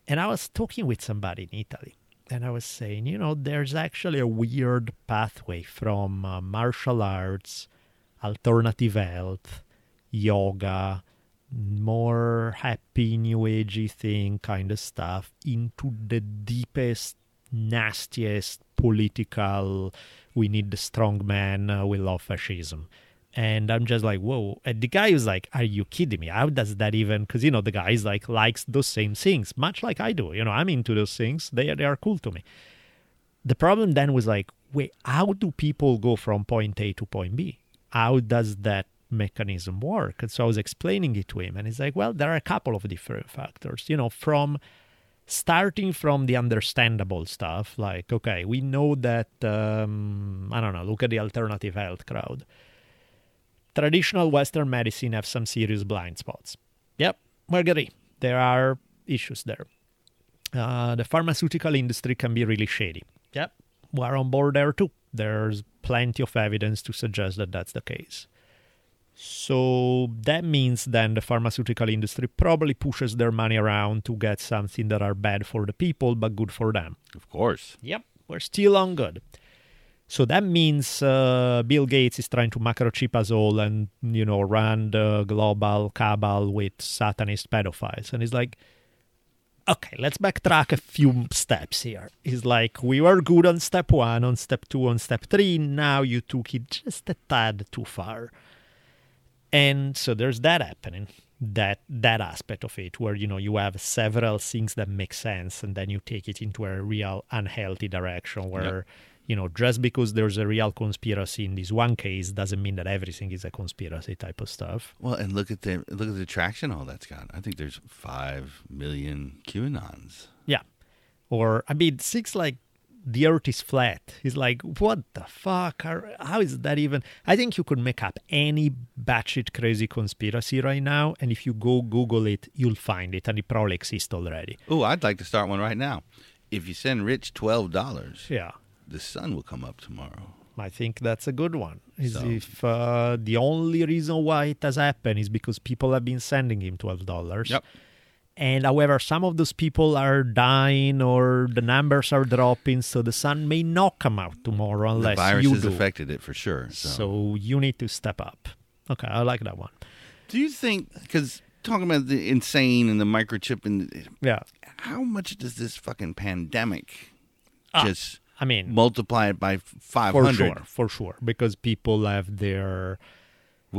was talking with somebody in Italy, and I was saying, you know, there's actually a weird pathway from martial arts, alternative health, yoga, more happy new agey thing kind of stuff, into the deepest, nastiest political, we need the strong man, we love fascism. And I'm just like, whoa. And the guy was like, are you kidding me? How does that even, because, you know, the guy is like, likes those same things, much like I do. You know, I'm into those things. They are cool to me. The problem then was like, wait, how do people go from point A to point B? How does that mechanism work? And so I was explaining it to him, and he's like, well, there are a couple of different factors, you know, from starting from the understandable stuff, like, okay, we know that, I don't know, look at the alternative health crowd. Traditional Western medicine have some serious blind spots. Yep, we agree. There are issues there. The pharmaceutical industry can be really shady. Yep, we're on board there too. There's plenty of evidence to suggest that that's the case. So that means then the pharmaceutical industry probably pushes their money around to get something that are bad for the people, but good for them. Of course. Yep. We're still on good. So that means Bill Gates is trying to microchip us all and, you know, run the global cabal with Satanist pedophiles. And it's like, okay, let's backtrack a few steps here. It's like, we were good on step one, on step two, on step three. Now you took it just a tad too far. And so there's that happening, that aspect of it, where, you know, you have several things that make sense, and then you take it into a real unhealthy direction where... Yep. You know, just because there's a real conspiracy in this one case doesn't mean that everything is a conspiracy type of stuff. Well, and look at the traction all that's got. I think there's 5 million QAnons. Yeah. Or, I mean, six, like, the earth is flat. It's like, what the fuck? How is that even? I think you could make up any batshit crazy conspiracy right now, and if you go Google it, you'll find it, and it probably exists already. Oh, I'd like to start one right now. If you send Rich $12... Yeah. The sun will come up tomorrow. I think that's a good one. If the only reason why it has happened is because people have been sending him $12. Yep. And however, some of those people are dying or the numbers are dropping, so the sun may not come out tomorrow unless you do. The virus has affected it for sure. So you need to step up. Okay, I like that one. Do you think, because talking about the insane and the microchip, and yeah, how much does this fucking pandemic just... I mean, multiply it by 500. For sure. Because people have their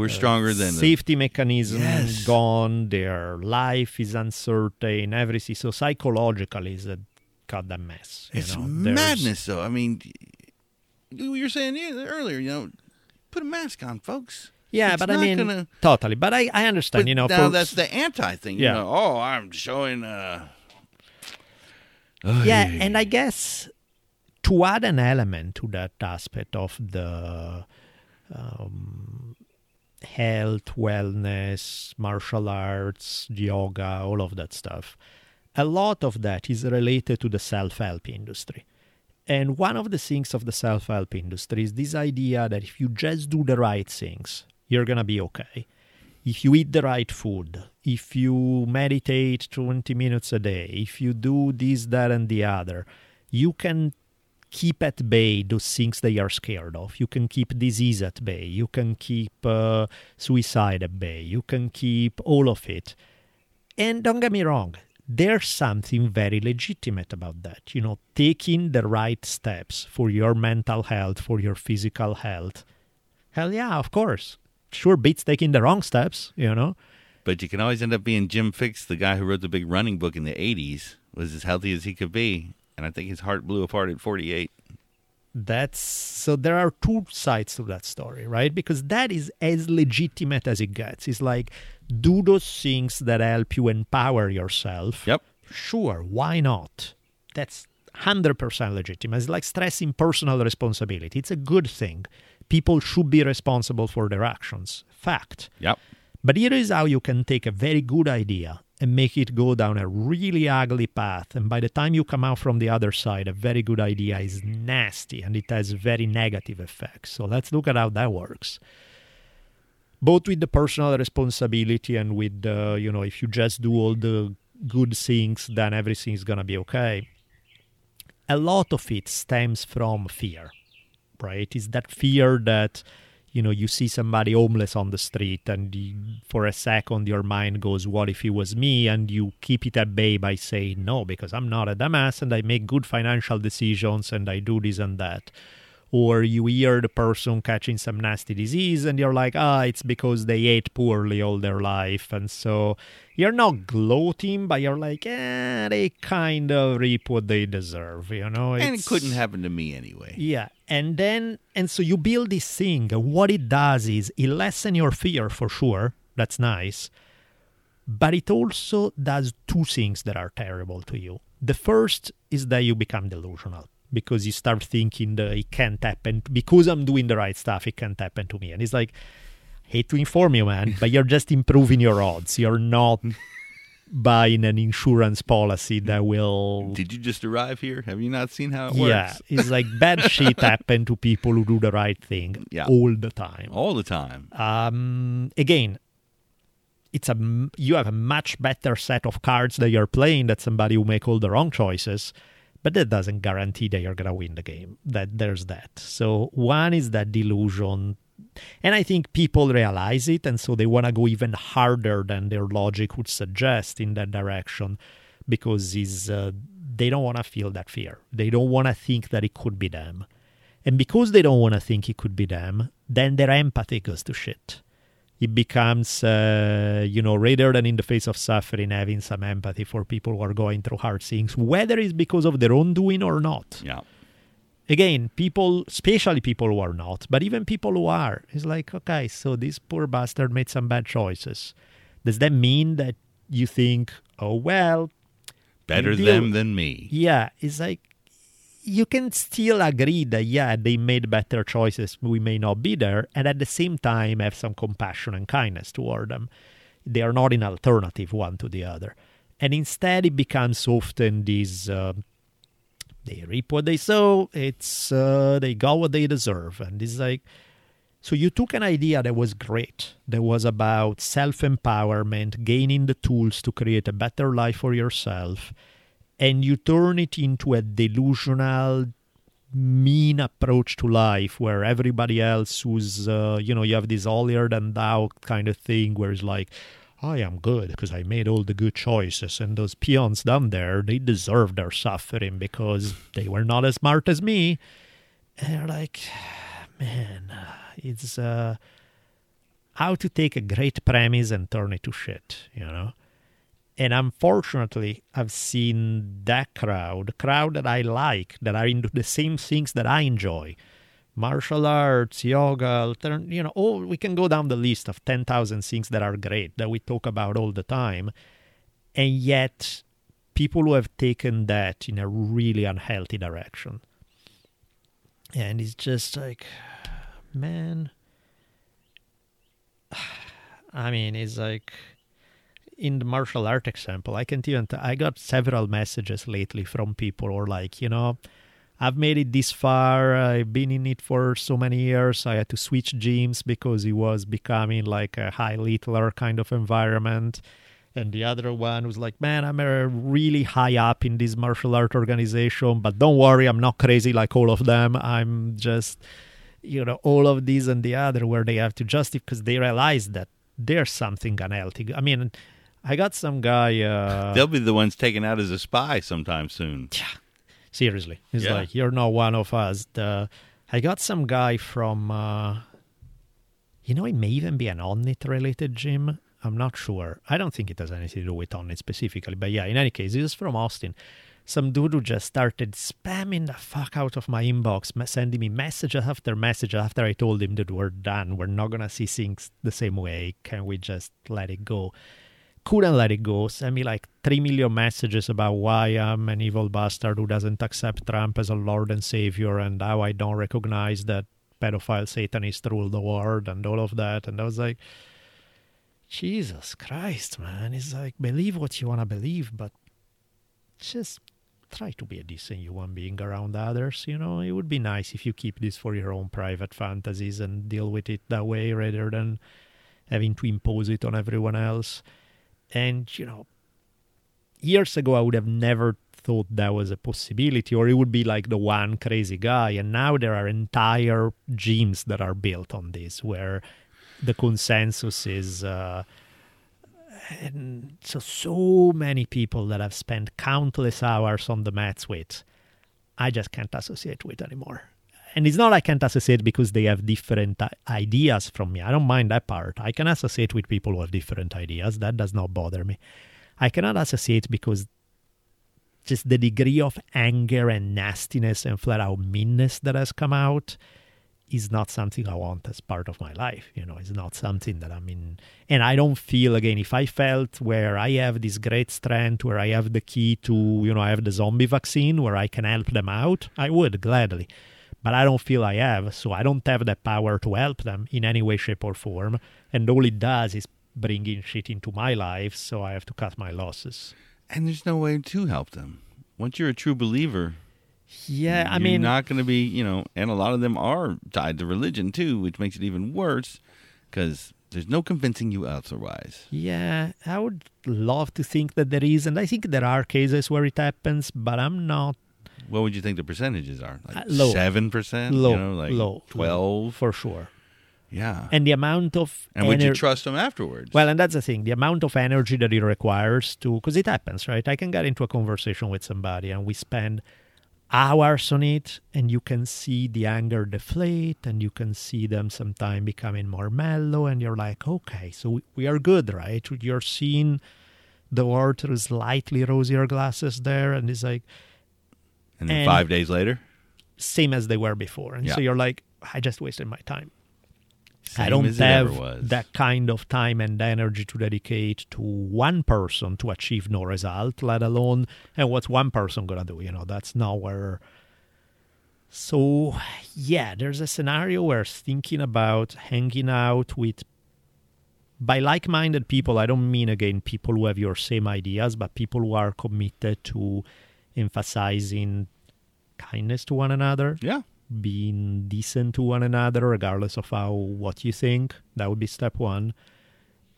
stronger than safety mechanisms gone, their life is uncertain, everything. So psychologically, it's a goddamn mess. It's madness, though. I mean, you were saying earlier, you know, put a mask on, folks. Yeah, it's but I mean, totally. But I understand, but you know. Now folks, that's the anti thing. Yeah. You know, oh, I'm showing. Yeah, and I guess... To add an element to that aspect of the health, wellness, martial arts, yoga, all of that stuff, a lot of that is related to the self-help industry. And one of the things of the self-help industry is this idea that if you just do the right things, you're going to be okay. If you eat the right food, if you meditate 20 minutes a day, if you do this, that, and the other, you can keep at bay those things they are scared of. You can keep disease at bay. You can keep suicide at bay. You can keep all of it. And don't get me wrong, there's something very legitimate about that. You know, taking the right steps for your mental health, for your physical health. Hell yeah, of course. Sure beats taking the wrong steps, you know. But you can always end up being Jim Fix, the guy who wrote the big running book in the 80s, was as healthy as he could be. And I think his heart blew apart at 48. So there are two sides to that story, right? Because that is as legitimate as it gets. It's like, do those things that help you empower yourself. Yep. Sure, why not? That's 100% legitimate. It's like stressing personal responsibility. It's a good thing. People should be responsible for their actions. Fact. Yep. But here is how you can take a very good idea and make it go down a really ugly path. And by the time you come out from the other side, a very good idea is nasty and it has very negative effects. So let's look at how that works. Both with the personal responsibility and with, you know, if you just do all the good things, then everything is going to be okay. A lot of it stems from fear, right? It's that fear that... You know, you see somebody homeless on the street and for a second your mind goes, what if it was me? And you keep it at bay by saying, no, because I'm not a dumbass and I make good financial decisions and I do this and that. Or you hear the person catching some nasty disease and you're like, it's because they ate poorly all their life. And so you're not gloating, but you're like, they kind of reap what they deserve, you know? And it couldn't happen to me anyway. Yeah. And so you build this thing. What it does is it lessens your fear for sure. That's nice. But it also does two things that are terrible to you. The first is that you become delusional. Because you start thinking that it can't happen. Because I'm doing the right stuff, it can't happen to me. And it's like, I hate to inform you, man, but you're just improving your odds. You're not buying an insurance policy that will... Did you just arrive here? Have you not seen how it works? Yeah, it's like bad shit happen to people who do the right thing all the time. All the time. Again... You have a much better set of cards that you're playing than somebody who make all the wrong choices. But that doesn't guarantee that you're going to win the game. That there's that. So one is that delusion. And I think people realize it, and so they want to go even harder than their logic would suggest in that direction, because they don't want to feel that fear. They don't want to think that it could be them. And because they don't want to think it could be them, then their empathy goes to shit. It becomes, rather than in the face of suffering, having some empathy for people who are going through hard things, whether it's because of their own doing or not. Yeah. Again, people, especially people who are not, but even people who are, it's like, okay, so this poor bastard made some bad choices. Does that mean that you think, oh, well... better them than me. Yeah, it's like, you can still agree that, yeah, they made better choices, we may not be there, and at the same time have some compassion and kindness toward them. They are not an alternative one to the other. And instead it becomes often these... they reap what they sow, they got what they deserve. And it's like, so you took an idea that was great, that was about self-empowerment, gaining the tools to create a better life for yourself, and you turn it into a delusional, mean approach to life where everybody else who's, you have this holier-than-thou kind of thing where it's like, I am good because I made all the good choices, and those peons down there, they deserve their suffering because they were not as smart as me. And they're like, man, it's how to take a great premise and turn it to shit, you know? And unfortunately, I've seen that crowd that I like, that are into the same things that I enjoy. Martial arts, yoga, we can go down the list of 10,000 things that are great, that we talk about all the time. And yet, people who have taken that in a really unhealthy direction. And it's just like, man, I mean, it's like, in the martial art example, I got several messages lately from people who are like, I've made it this far, I've been in it for so many years, I had to switch gyms because it was becoming like a Heil Hitler kind of environment. And the other one was like, man, I'm really high up in this martial art organization, but don't worry, I'm not crazy like all of them. I'm just, all of these and the other, where they have to justify because they realize that there's something unhealthy. I mean, I got some guy... they'll be the ones taken out as a spy sometime soon. Yeah. Seriously. It's like, you're not one of us. I got some guy from, it may even be an Onnit-related gym. I'm not sure. I don't think it has anything to do with Onnit specifically. But yeah, in any case, he was from Austin. Some dude who just started spamming the fuck out of my inbox, sending me message after I told him that we're done. We're not going to see things the same way. Can we just let it go? Couldn't let it go. Send me like 3 million messages about why I'm an evil bastard who doesn't accept Trump as a Lord and Savior, and how I don't recognize that pedophile Satanists rule the world and all of that. And I was like, Jesus Christ, man. It's like, believe what you want to believe, but just try to be a decent human being around others. It would be nice if you keep this for your own private fantasies and deal with it that way rather than having to impose it on everyone else. And, years ago, I would have never thought that was a possibility, or it would be like the one crazy guy. And now there are entire gyms that are built on this, where the consensus is... and so many people that I've spent countless hours on the mats with, I just can't associate with anymore. And it's not I can't associate because they have different ideas from me. I don't mind that part. I can associate with people who have different ideas. That does not bother me. I cannot associate because just the degree of anger and nastiness and flat-out meanness that has come out is not something I want as part of my life. It's not something that I'm in. And I don't feel, again, if I felt where I have this great strength, where I have the key to, I have the zombie vaccine, where I can help them out, I would gladly. But I don't feel I have, so I don't have the power to help them in any way, shape, or form. And all it does is bringing shit into my life, so I have to cut my losses. And there's no way to help them. Once you're a true believer, you're not going to be, and a lot of them are tied to religion, too, which makes it even worse, because there's no convincing you otherwise. Yeah, I would love to think that there is, and I think there are cases where it happens, but I'm not. what would you think the percentages are? Like low. 7%? Low. You know, like low. 12? For sure. Yeah. And the amount of... And would you trust them afterwards? Well, and that's the thing. The amount of energy that it requires to... Because it happens, right? I can get into a conversation with somebody and we spend hours on it, and you can see the anger deflate, and you can see them sometimes becoming more mellow, and you're like, okay, so we are good, right? You're seeing the world through slightly rosier glasses there, and it's like... And then 5 days later? Same as they were before. And so you're like, I just wasted my time. I don't have that kind of time and energy to dedicate to one person to achieve no result, let alone, and what's one person going to do? You know, that's not where... So, yeah, there's a scenario where thinking about hanging out with... By like-minded people, I don't mean, again, people who have your same ideas, but people who are committed to emphasizing kindness to one another. Yeah. Being decent to one another, regardless of what you think. That would be step one.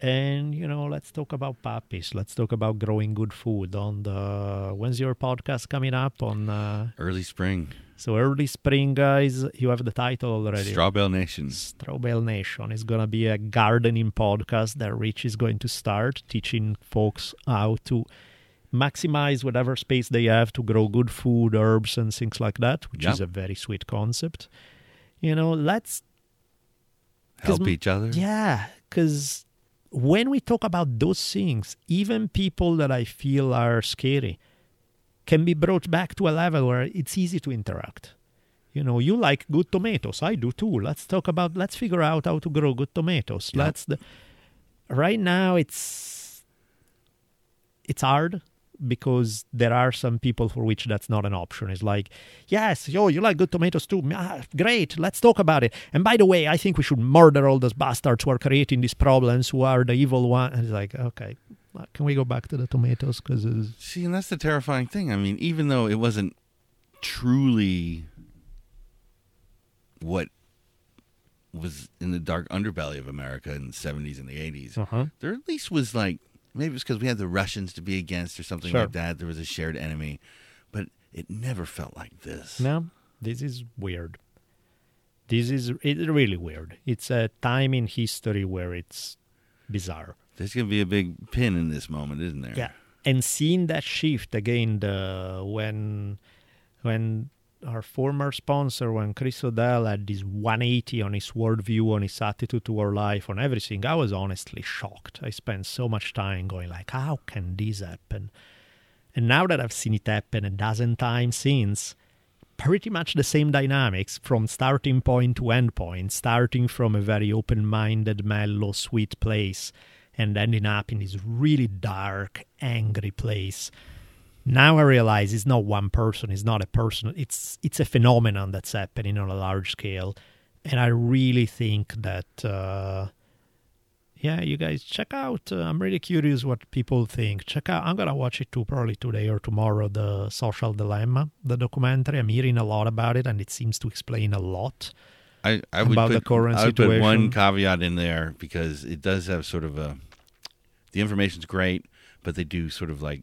And, you know, let's talk about puppies. Let's talk about growing good food. When's your podcast coming up? Early spring. So early spring, guys, you have the title already. Straw Bale Nation. Straw Bale Nation is going to be a gardening podcast that Rich is going to start teaching folks how to maximize whatever space they have to grow good food, herbs, and things like that, which is a very sweet concept. You know, let's... Help each other. Yeah, because when we talk about those things, even people that I feel are scary can be brought back to a level where it's easy to interact. You know, you like good tomatoes. I do too. Let's figure out how to grow good tomatoes. Yep. Right now, it's hard, because there are some people for which that's not an option. It's like, yes, you like good tomatoes too. Ah, great, let's talk about it. And by the way, I think we should murder all those bastards who are creating these problems, who are the evil one. And it's like, okay, can we go back to the tomatoes? See, and that's the terrifying thing. I mean, even though it wasn't truly what was in the dark underbelly of America in the 70s and the 80s, there at least was like, maybe it's because we had the Russians to be against or something like that. There was a shared enemy. But it never felt like this. No, this is weird. This is really weird. It's a time in history where it's bizarre. There's going to be a big pin in this moment, isn't there? Yeah. And seeing that shift again, when our former sponsor, when Chris O'Dell had this 180 on his worldview, on his attitude toward life, on everything, I was honestly shocked. I spent so much time going like, how can this happen? And now that I've seen it happen a dozen times since, pretty much the same dynamics from starting point to end point, starting from a very open-minded, mellow, sweet place, and ending up in this really dark, angry place. Now I realize it's not one person, it's not a person, it's a phenomenon that's happening on a large scale. And I really think that, you guys check out, I'm really curious what people think. Check out, I'm going to watch it too, probably today or tomorrow, The Social Dilemma, the documentary. I'm hearing a lot about it and it seems to explain a lot about the current situation. I would put one caveat in there because it does have sort of the information's great, but they do sort of like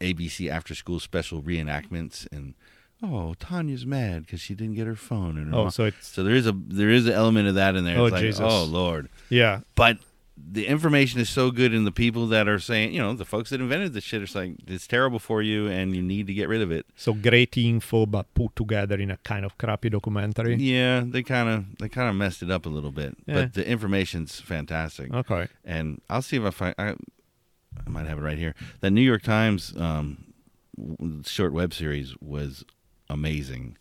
ABC after-school special reenactments, and Tanya's mad because she didn't get her phone. And her mom. So there is an element of that in there. It's like, Jesus. Oh Lord, yeah. But the information is so good, and the people that are saying, you know, the folks that invented this shit are saying it's terrible for you, and you need to get rid of it. So great info, but put together in a kind of crappy documentary. Yeah, they kind of messed it up a little bit, but the information's fantastic. Okay, and I'll see if I might have it right here. The New York Times short web series was amazing.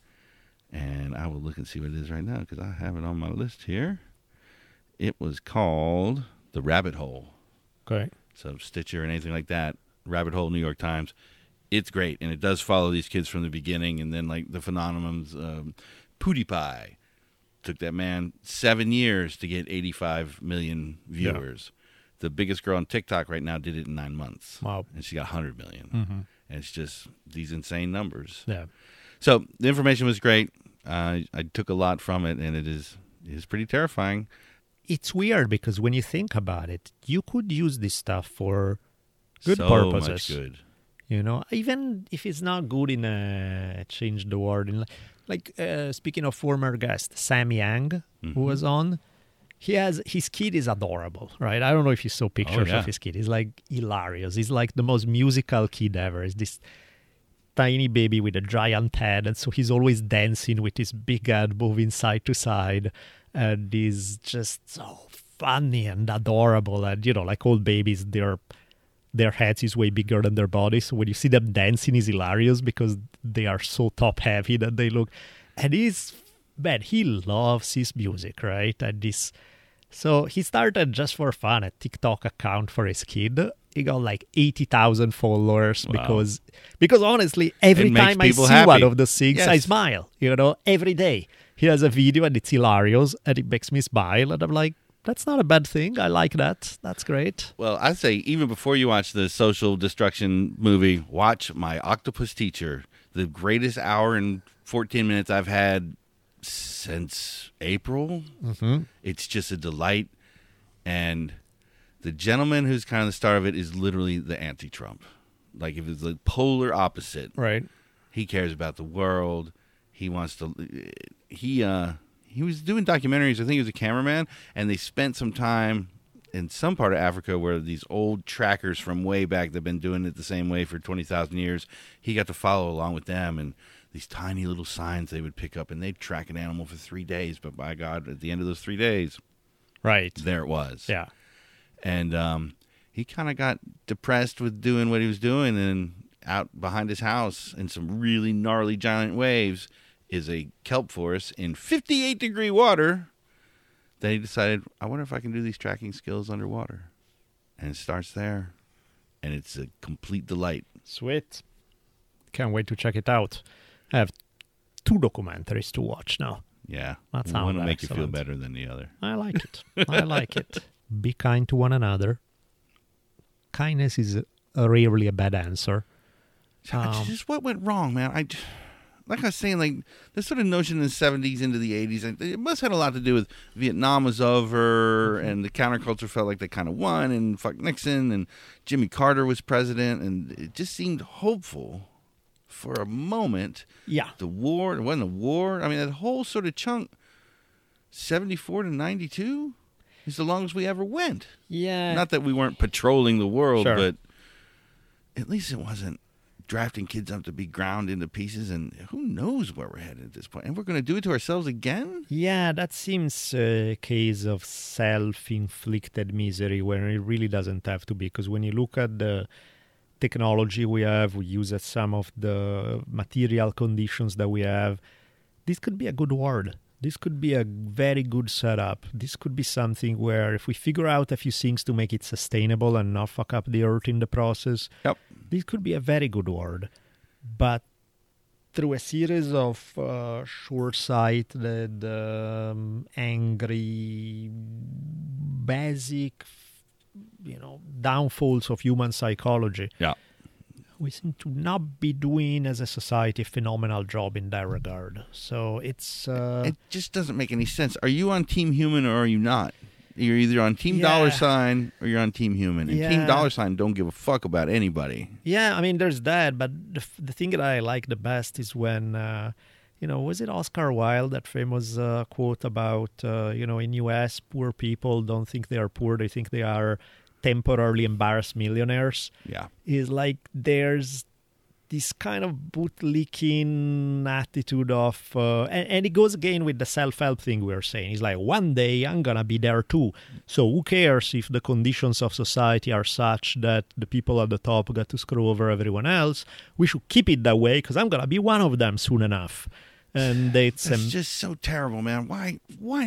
And I will look and see what it is right now because I have it on my list here. It was called The Rabbit Hole. Okay. So Stitcher and anything like that, Rabbit Hole, New York Times. It's great. And it does follow these kids from the beginning. And then like the phenomenons, PewDiePie took that man 7 years to get 85 million viewers. Yeah. The biggest girl on TikTok right now did it in 9 months. Wow. And she got 100 million. Mm-hmm. And it's just these insane numbers. Yeah. So the information was great. I took a lot from it, and it is pretty terrifying. It's weird because when you think about it, you could use this stuff for good purposes. So much good. You know, even if it's not good in change the world. In like speaking of former guest Sam Yang, mm-hmm. who was on, he has his kid is adorable, right? I don't know if you saw pictures of his kid. He's like hilarious. He's like the most musical kid ever. It's this tiny baby with a giant head, and so he's always dancing with his big head moving side to side, and he's just so funny and adorable. And you know, like all babies, their heads is way bigger than their bodies. So when you see them dancing, it's hilarious because they are so top-heavy that they look... And he's... Man, he loves his music, right? And this... So he started just for fun a TikTok account for his kid. He got like 80,000 followers because honestly, every time I see happy. One of the things, I smile, you know, every day. He has a video and it's hilarious and it makes me smile. And I'm like, that's not a bad thing. I like that. That's great. Well, I say even before you watch the Social Destruction movie, watch My Octopus Teacher, the greatest hour and 14 minutes I've had since April. Mm-hmm. It's just a delight. And the gentleman who's kind of the star of it is literally the anti-Trump. Like if it's the polar opposite. Right. He cares about the world. He wants to... He was doing documentaries. I think he was a cameraman, and they spent some time in some part of Africa where these old trackers from way back that have been doing it the same way for 20,000 years, he got to follow along with them, and these tiny little signs they would pick up, and they'd track an animal for 3 days, but by God, at the end of those 3 days, there it was. Yeah. And he kind of got depressed with doing what he was doing, and out behind his house in some really gnarly giant waves is a kelp forest in 58-degree water. Then he decided, I wonder if I can do these tracking skills underwater. And it starts there, and it's a complete delight. Sweet. Can't wait to check it out. I have 2 documentaries to watch now. Yeah. That sounds one will make you feel better than the other. I like it. I like it. Be kind to one another. Kindness is rarely a bad answer. Just what went wrong, man? Like I was saying, like this sort of notion in the 70s into the 80s, and it must have had a lot to do with Vietnam was over, and the counterculture felt like they kind of won, and fuck Nixon, and Jimmy Carter was president, and it just seemed hopeful for a moment. Yeah. The war, it wasn't a war. I mean, that whole sort of chunk, 74 to 92, is the longest we ever went. Yeah. Not that we weren't patrolling the world, but at least it wasn't drafting kids up to be ground into pieces, and who knows where we're headed at this point. And we're going to do it to ourselves again? Yeah, that seems a case of self-inflicted misery where it really doesn't have to be, because when you look at the technology we have, we use at some of the material conditions that we have, this could be a good word. This could be a very good setup. This could be something where if we figure out a few things to make it sustainable and not fuck up the earth in the process, this could be a very good word. But through a series of short-sighted, angry, basic, you know, downfalls of human psychology, we seem to not be doing, as a society, a phenomenal job in that regard. So it's... it just doesn't make any sense. Are you on Team Human or are you not? You're either on Team Dollar Sign or you're on Team Human. And Team Dollar Sign don't give a fuck about anybody. Yeah, I mean, there's that. But the thing that I like the best is when, you know, was it Oscar Wilde, that famous quote about, you know, in U.S., poor people don't think they are poor. They think they are... temporarily embarrassed millionaires. Yeah. Is like there's this kind of bootlicking attitude of, and it goes again with the self-help thing we were saying. It's like, one day I'm going to be there too. So who cares if the conditions of society are such that the people at the top got to screw over everyone else? We should keep it that way because I'm going to be one of them soon enough. And it's just so terrible, man. Why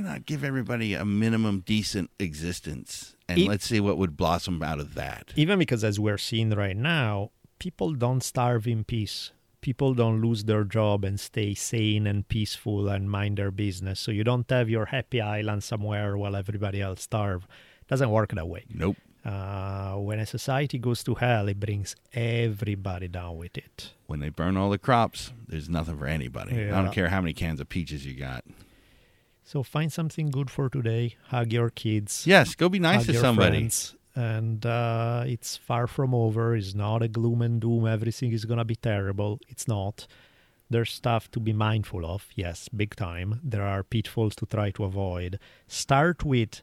not give everybody a minimum decent existence? And let's see what would blossom out of that. Even because, as we're seeing right now, people don't starve in peace. People don't lose their job and stay sane and peaceful and mind their business. So you don't have your happy island somewhere while everybody else starve. It doesn't work that way. Nope. When a society goes to hell, it brings everybody down with it. When they burn all the crops, there's nothing for anybody. Yeah. I don't care how many cans of peaches you got. So find something good for today. Hug your kids. Yes, go be nice to somebody. Friends, and it's far from over. It's not a gloom and doom, everything is gonna be terrible. It's not. There's stuff to be mindful of, yes, big time. There are pitfalls to try to avoid. Start with,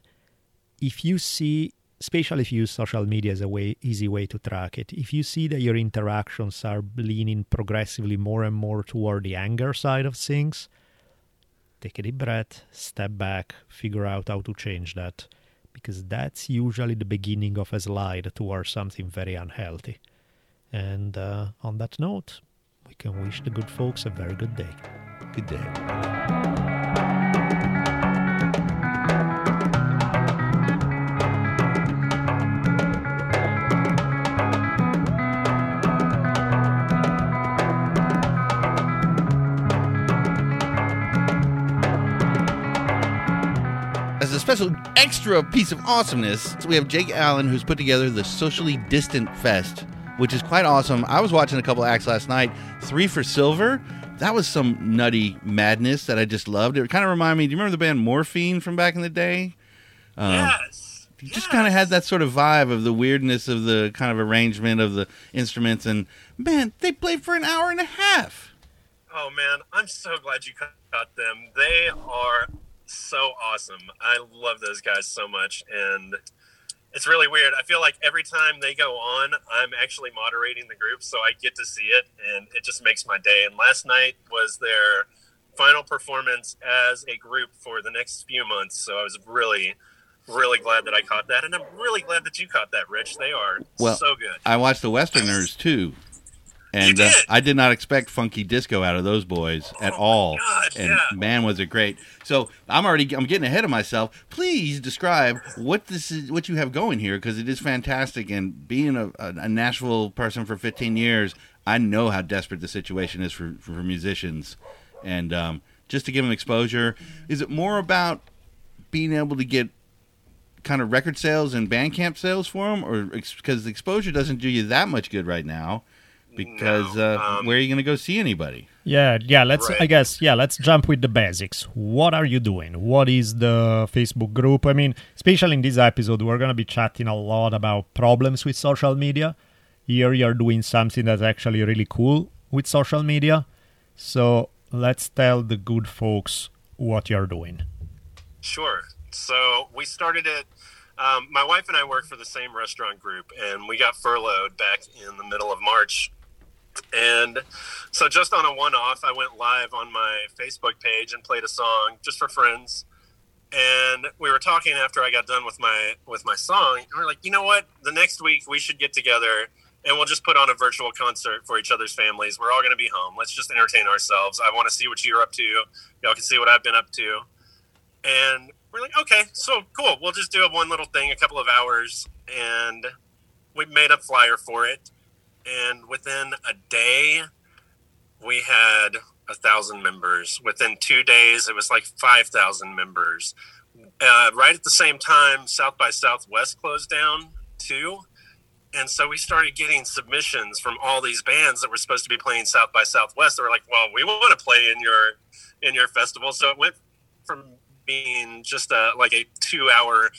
if you see, especially if you use social media as a way, easy way to track it, if you see that your interactions are leaning progressively more and more toward the anger side of things, take a deep breath, step back, figure out how to change that, because that's usually the beginning of a slide towards something very unhealthy. And on that note, we can wish the good folks a very good day. Good day. As a special extra piece of awesomeness, we have Jake Allen, who's put together the Socially Distant Fest, which is quite awesome. I was watching a couple acts last night. 3 for Silver, that was some nutty madness that I just loved. It kind of reminded me, do you remember the band Morphine from back in the day? Yes. It just kind of had that sort of vibe of the weirdness of the kind of arrangement of the instruments. And, man, they played for an hour and a half. Oh, man, I'm so glad you caught them. They are so awesome. I love those guys so much, and it's really weird. I feel like every time they go on, I'm actually moderating the group, so I get to see it, and it just makes my day. And last night was their final performance as a group for the next few months, so I was really, really glad that I caught that, and I'm really glad that you caught that, Rich. They are so good. I watched the Westerners, too. And I did not expect funky disco out of those boys at all. God, and man, was it great! So I'm getting ahead of myself. Please describe what this is, what you have going here, because it is fantastic. And being a Nashville person for 15 years, I know how desperate the situation is for musicians. And just to give them exposure, is it more about being able to get kind of record sales and Bandcamp sales for them, or because the exposure doesn't do you that much good right now? Because where are you going to go see anybody? Yeah. Let's jump with the basics. What are you doing? What is the Facebook group? I mean, especially in this episode, we're going to be chatting a lot about problems with social media. Here you're doing something that's actually really cool with social media. So let's tell the good folks what you're doing. Sure. So we started it. My wife and I work for the same restaurant group, and we got furloughed back in the middle of March. And so just on a one-off, I went live on my Facebook page and played a song just for friends. And we were talking after I got done with my song, and we're like, you know what? The next week we should get together and we'll just put on a virtual concert for each other's families. We're all going to be home. Let's just entertain ourselves. I want to see what you're up to. Y'all can see what I've been up to. And we're like, okay, so cool. We'll just do one little thing, a couple of hours. And we made a flyer for it. And within a day, we had 1,000 members. Within 2 days, it was like 5,000 members. Right at the same time, South by Southwest closed down, too. And so we started getting submissions from all these bands that were supposed to be playing South by Southwest. They were like, well, we want to play in your festival. So it went from being just a 2-hour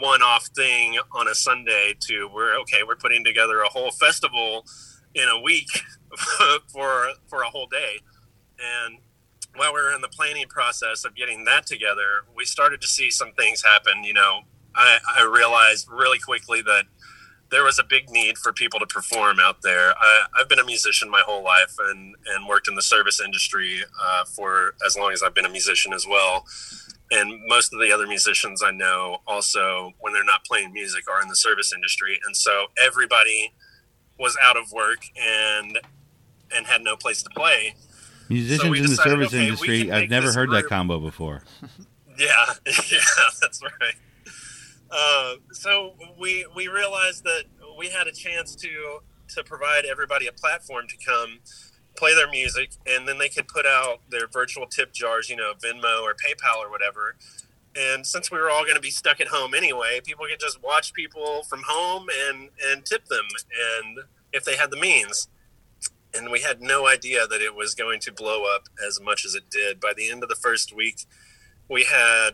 one-off thing on a Sunday to we're putting together a whole festival in a week for a whole day. And while we were in the planning process of getting that together, we started to see some things happen. You know, I realized really quickly that there was a big need for people to perform out there. I've been a musician my whole life and worked in the service industry for as long as I've been a musician as well. And most of the other musicians I know also, when they're not playing music, are in the service industry. And so everybody was out of work and had no place to play. Musicians in the service industry, I've never heard that combo before. Yeah, that's right. So we realized that we had a chance to provide everybody a platform to come play their music, and then they could put out their virtual tip jars, you know, Venmo or PayPal or whatever. And since we were all going to be stuck at home anyway, people could just watch people from home and tip them, and if they had the means. And we had no idea that it was going to blow up as much as it did. By the end of the first week, we had,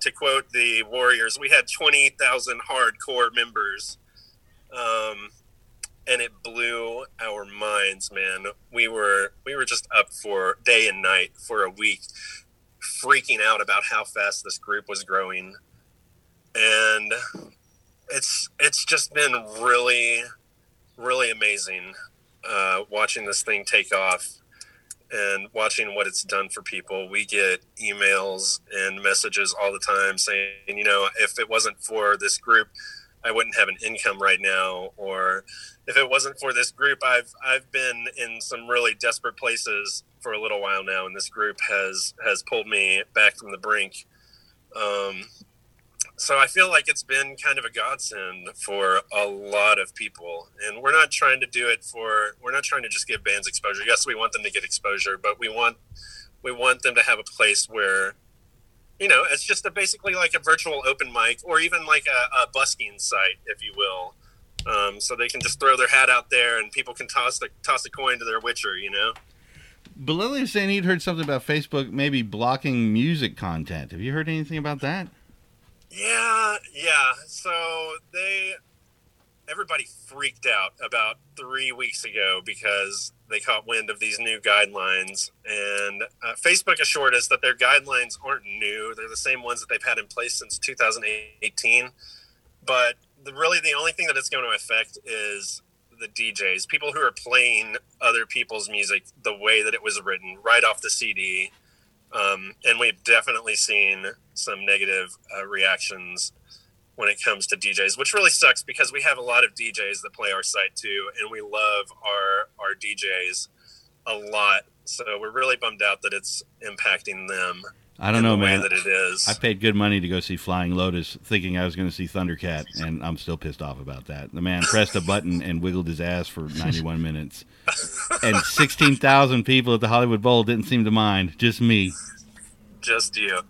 to quote the Warriors, we had 20,000 hardcore members. And it blew our minds, man. We were just up for day and night for a week, freaking out about how fast this group was growing. And it's just been really, really amazing watching this thing take off and watching what it's done for people. We get emails and messages all the time saying, you know, if it wasn't for this group, I wouldn't have an income right now, or if it wasn't for this group, I've been in some really desperate places for a little while now, and this group has pulled me back from the brink. So I feel like it's been kind of a godsend for a lot of people, and we're not trying to just give bands exposure. Yes, we want them to get exposure, but we want them to have a place where, you know, it's just basically like a virtual open mic, or even like a busking site, if you will. So they can just throw their hat out there and people can toss a coin to their witcher, you know? Bellelli was saying he'd heard something about Facebook maybe blocking music content. Have you heard anything about that? Yeah. So everybody freaked out about 3 weeks ago because they caught wind of these new guidelines, and Facebook assured us that their guidelines aren't new. They're the same ones that they've had in place since 2018, but really the only thing that it's going to affect is the DJs, people who are playing other people's music the way that it was written right off the CD. And we've definitely seen some negative reactions when it comes to DJs, which really sucks because we have a lot of DJs that play our site too, and we love our DJs a lot. So we're really bummed out that it's impacting them. I don't know, man, that it is. I paid good money to go see Flying Lotus thinking I was going to see Thundercat, and I'm still pissed off about that. The man pressed a button and wiggled his ass for 91 minutes, and 16,000 people at the Hollywood Bowl didn't seem to mind. Just me. Just you.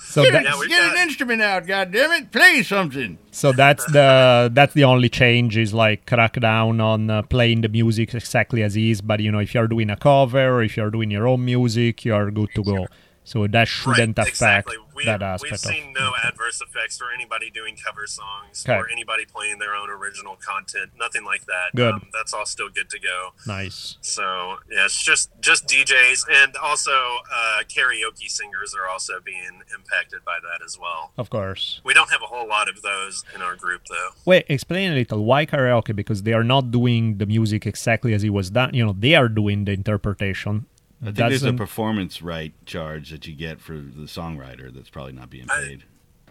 So get an instrument out, goddammit. Play something. So that's the only change, is like crack down on playing the music exactly as is. But, you know, if you're doing a cover or if you're doing your own music, you're good to go. So that shouldn't affect that aspect. We've seen no adverse effects for anybody doing cover songs or anybody playing their own original content. Nothing like that. Good. That's all still good to go. Nice. So yeah, it's just DJs, and also karaoke singers are also being impacted by that as well. Of course. We don't have a whole lot of those in our group though. Wait, explain a little. Why karaoke? Because they are not doing the music exactly as it was done. You know, they are doing the interpretation. I think there's a performance right charge that you get for the songwriter that's probably not being paid.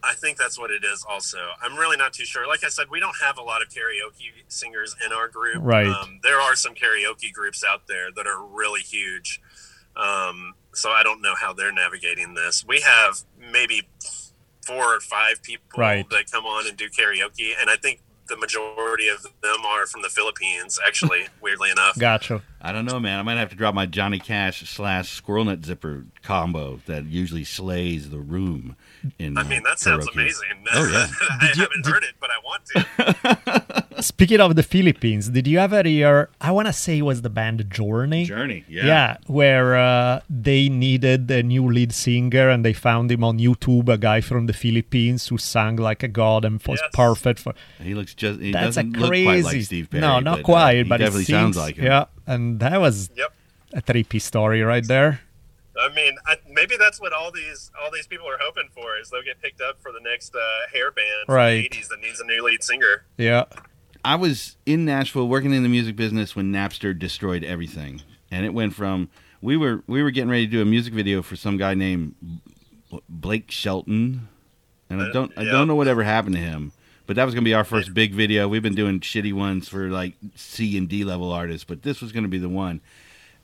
I think that's what it is also. I'm really not too sure. Like I said, we don't have a lot of karaoke singers in our group. Right. There are some karaoke groups out there that are really huge. So I don't know how they're navigating this. We have maybe 4 or 5 people that come on and do karaoke, and I think the majority of them are from the Philippines, actually, weirdly enough. Gotcha. I don't know, man. I might have to drop my Johnny Cash / squirrel nut zipper combo that usually slays the room. That sounds amazing. Oh, yeah. I haven't heard it, but I want to. Speaking of the Philippines, did you ever hear, I want to say it was the band Journey? Journey, yeah. Yeah, where they needed a new lead singer, and they found him on YouTube, a guy from the Philippines who sang like a god and was perfect. He looks just, he doesn't look quite like Steve Perry. No, not quite, but he definitely sounds like him. Yeah. And that was a trippy story right there. I mean, maybe that's what all these people are hoping for, is they'll get picked up for the next hair band in the 80s that needs a new lead singer. Yeah. I was in Nashville working in the music business when Napster destroyed everything. And it went from, we were getting ready to do a music video for some guy named Blake Shelton. And I don't know whatever happened to him. But that was going to be our first big video. We've been doing shitty ones for like C and D level artists, but this was going to be the one.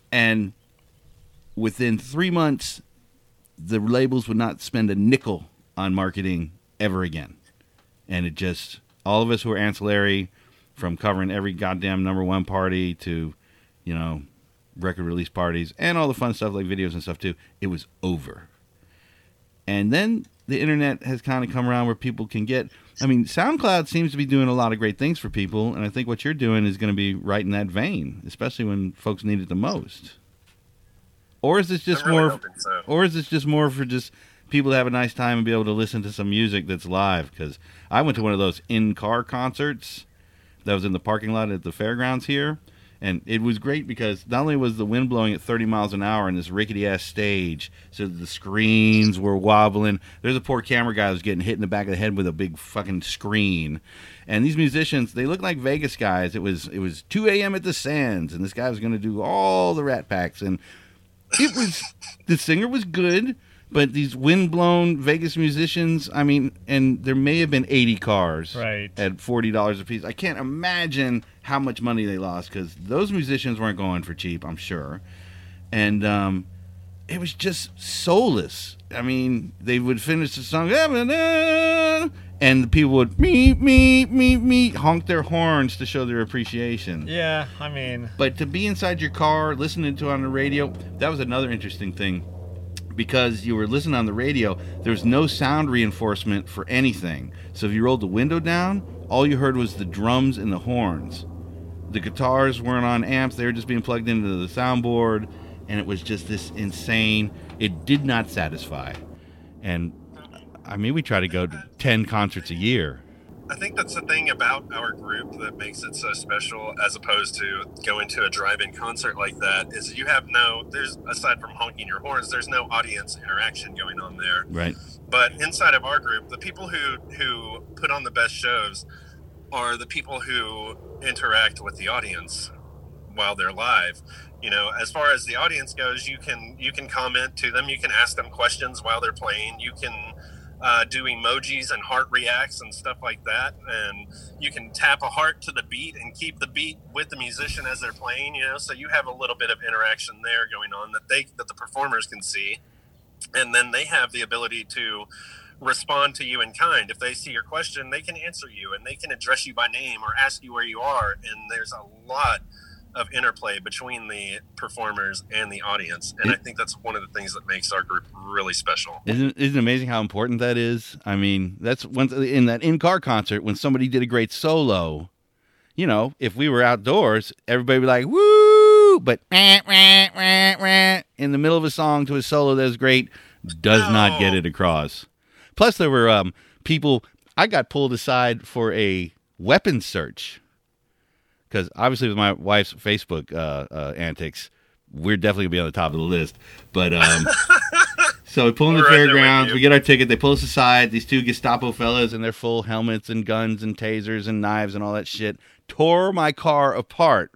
And within 3 months, the labels would not spend a nickel on marketing ever again. And it just, all of us who were ancillary, from covering every goddamn #1 party to, you know, record release parties and all the fun stuff like videos and stuff too, it was over. And then the internet has kind of come around where people can get, I mean, SoundCloud seems to be doing a lot of great things for people, and I think what you're doing is going to be right in that vein, especially when folks need it the most. Or is this just really more? Open, so. Or is this just more for just people to have a nice time and be able to listen to some music that's live? Because I went to one of those in-car concerts that was in the parking lot at the fairgrounds here, and it was great because not only was the wind blowing at 30 miles an hour in this rickety-ass stage, so the screens were wobbling. There's a poor camera guy who was getting hit in the back of the head with a big fucking screen. And these musicians, they look like Vegas guys. It was 2 a.m. at the Sands, and this guy was going to do all the Rat Packs. And it was the singer was good, but these windblown Vegas musicians, I mean, and there may have been 80 cars at $40 a piece. I can't imagine how much money they lost because those musicians weren't going for cheap, I'm sure. And it was just soulless. I mean, they would finish the song, and the people would meep, meep, meep, meep, honk their horns to show their appreciation. Yeah, I mean. But to be inside your car, listening to it on the radio, that was another interesting thing. Because you were listening on the radio, there was no sound reinforcement for anything. So if you rolled the window down, all you heard was the drums and the horns. The guitars weren't on amps, they were just being plugged into the soundboard, and it was just this insane, it did not satisfy. And I mean, we try to go to 10 concerts a year. I think that's the thing about our group that makes it so special, as opposed to going to a drive-in concert like that, is you have there's, aside from honking your horns, there's no audience interaction going on there. Right. But inside of our group, the people who put on the best shows are the people who interact with the audience while they're live. You know, as far as the audience goes, you can comment to them, you can ask them questions while they're playing, you can do emojis and heart reacts and stuff like that, and you can tap a heart to the beat and keep the beat with the musician as they're playing, you know, so you have a little bit of interaction there going on that the performers can see, and then they have the ability to respond to you in kind. If they see your question, they can answer you, and they can address you by name or ask you where you are, and there's a lot of interplay between the performers and the audience, and I think that's one of the things that makes our group really special. Isn't it amazing how important that is? I mean, that's when in that in-car concert when somebody did a great solo, you know, if we were outdoors, everybody would be like woo, but in the middle of a song to a solo that was great does not get it across. Plus, there were people. I got pulled aside for a weapons search. Because obviously with my wife's Facebook antics, we're definitely going to be on the top of the list. But so we pull in the fairgrounds, we get our ticket, they pull us aside, these two Gestapo fellas in their full helmets and guns and tasers and knives and all that shit, tore my car apart.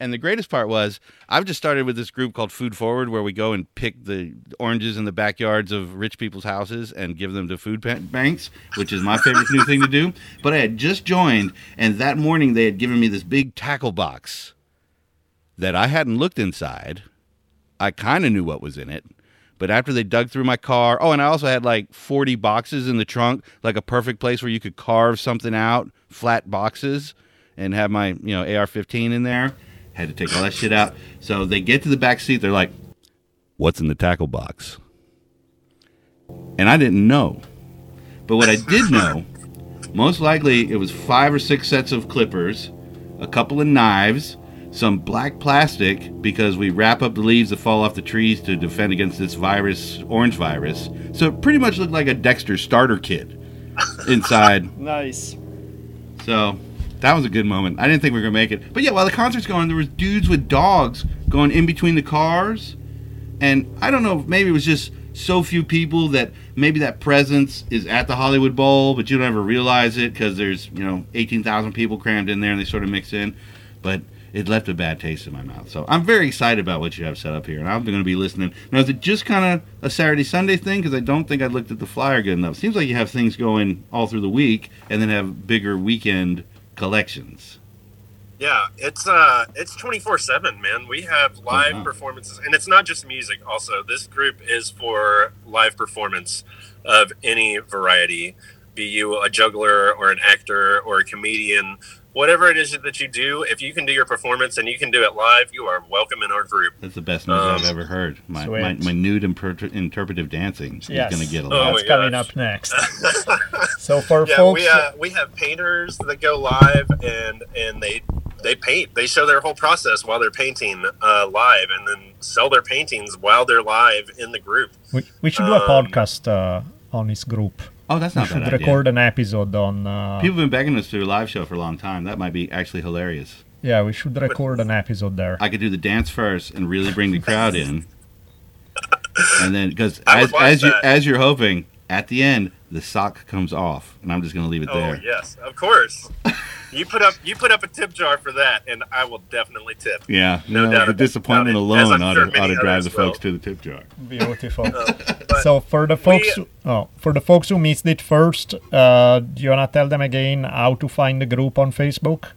And the greatest part was, I've just started with this group called Food Forward, where we go and pick the oranges in the backyards of rich people's houses and give them to food banks, which is my favorite new thing to do. But I had just joined, and that morning they had given me this big tackle box that I hadn't looked inside. I kind of knew what was in it. But after they dug through my car, and I also had like 40 boxes in the trunk, like a perfect place where you could carve something out, flat boxes, and have my, you know, AR-15 in there. Had to take all that shit out. So they get to the back seat. They're like, what's in the tackle box? And I didn't know. But what I did know, most likely it was 5 or 6 sets of clippers, a couple of knives, some black plastic, because we wrap up the leaves that fall off the trees to defend against this virus, orange virus. So it pretty much looked like a Dexter starter kit inside. Nice. So... that was a good moment. I didn't think we were going to make it. But yeah, while the concert's going, there was dudes with dogs going in between the cars. And I don't know, maybe it was just so few people that maybe that presence is at the Hollywood Bowl, but you don't ever realize it because there's, you know, 18,000 people crammed in there and they sort of mix in. But it left a bad taste in my mouth. So I'm very excited about what you have set up here, and I'm going to be listening. Now, is it just kind of a Saturday-Sunday thing? Because I don't think I looked at the flyer good enough. Seems like you have things going all through the week and then have bigger weekend collections. Yeah, it's 24/7, man. We have live performances, and it's not just music. Also, this group is for live performance of any variety, be you a juggler or an actor or a comedian, whatever it is that you do. If you can do your performance and you can do it live, you are welcome in our group. That's the best news I've ever heard. My nude interpretive dancing is going to get a lot. That's coming up next. So for folks, we have painters that go live and they they paint. They show their whole process while they're painting live, and then sell their paintings while they're live in the group. We should do a podcast on his group. Oh, that's not bad. We should record an episode on... people have been begging us to do a live show for a long time. That might be actually hilarious. Yeah, we should record an episode there. I could do the dance first and really bring the crowd in. And then, because as you're hoping, at the end, the sock comes off, and I'm just going to leave it there. Oh, yes, of course. You put up a tip jar for that, and I will definitely tip. Yeah, no doubt. The disappointment alone ought to drive the folks to the tip jar. Beautiful. So for the folks who missed it first, do you want to tell them again how to find the group on Facebook?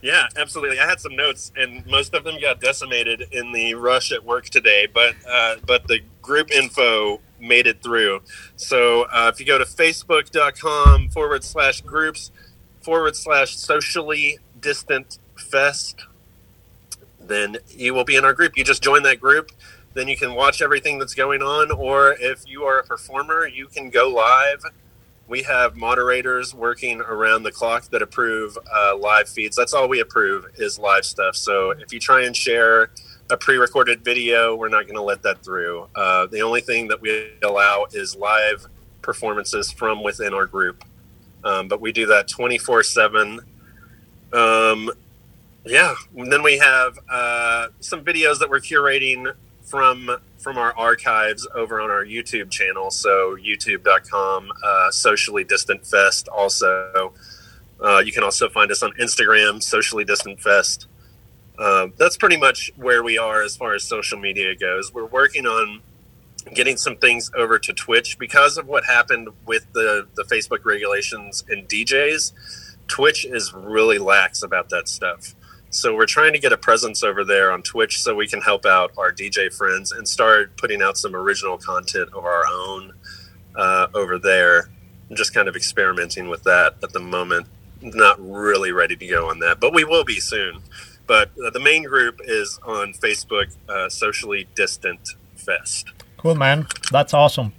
Yeah, absolutely. I had some notes, and most of them got decimated in the rush at work today, but the group info made it through. So if you go to facebook.com/groups/socially distant fest, then you will be in our group. You just join that group, then you can watch everything that's going on, or if you are a performer, you can go live. We have moderators working around the clock that approve live feeds. That's all we approve is live stuff. So if you try and share a pre-recorded video, we're not going to let that through. The only thing that we allow is live performances from within our group. But we do that 24/7. Yeah. And then we have some videos that we're curating from our archives over on our YouTube channel. So youtube.com, Socially Distant Fest. Also, you can also find us on Instagram, Socially Distant Fest. That's pretty much where we are as far as social media goes. We're working on getting some things over to Twitch because of what happened with the Facebook regulations and DJs. Twitch is really lax about that stuff. So we're trying to get a presence over there on Twitch so we can help out our DJ friends and start putting out some original content of our own over there. I'm just kind of experimenting with that at the moment. Not really ready to go on that, but we will be soon. But the main group is on Facebook, Socially Distant Fest. Cool, man. That's awesome.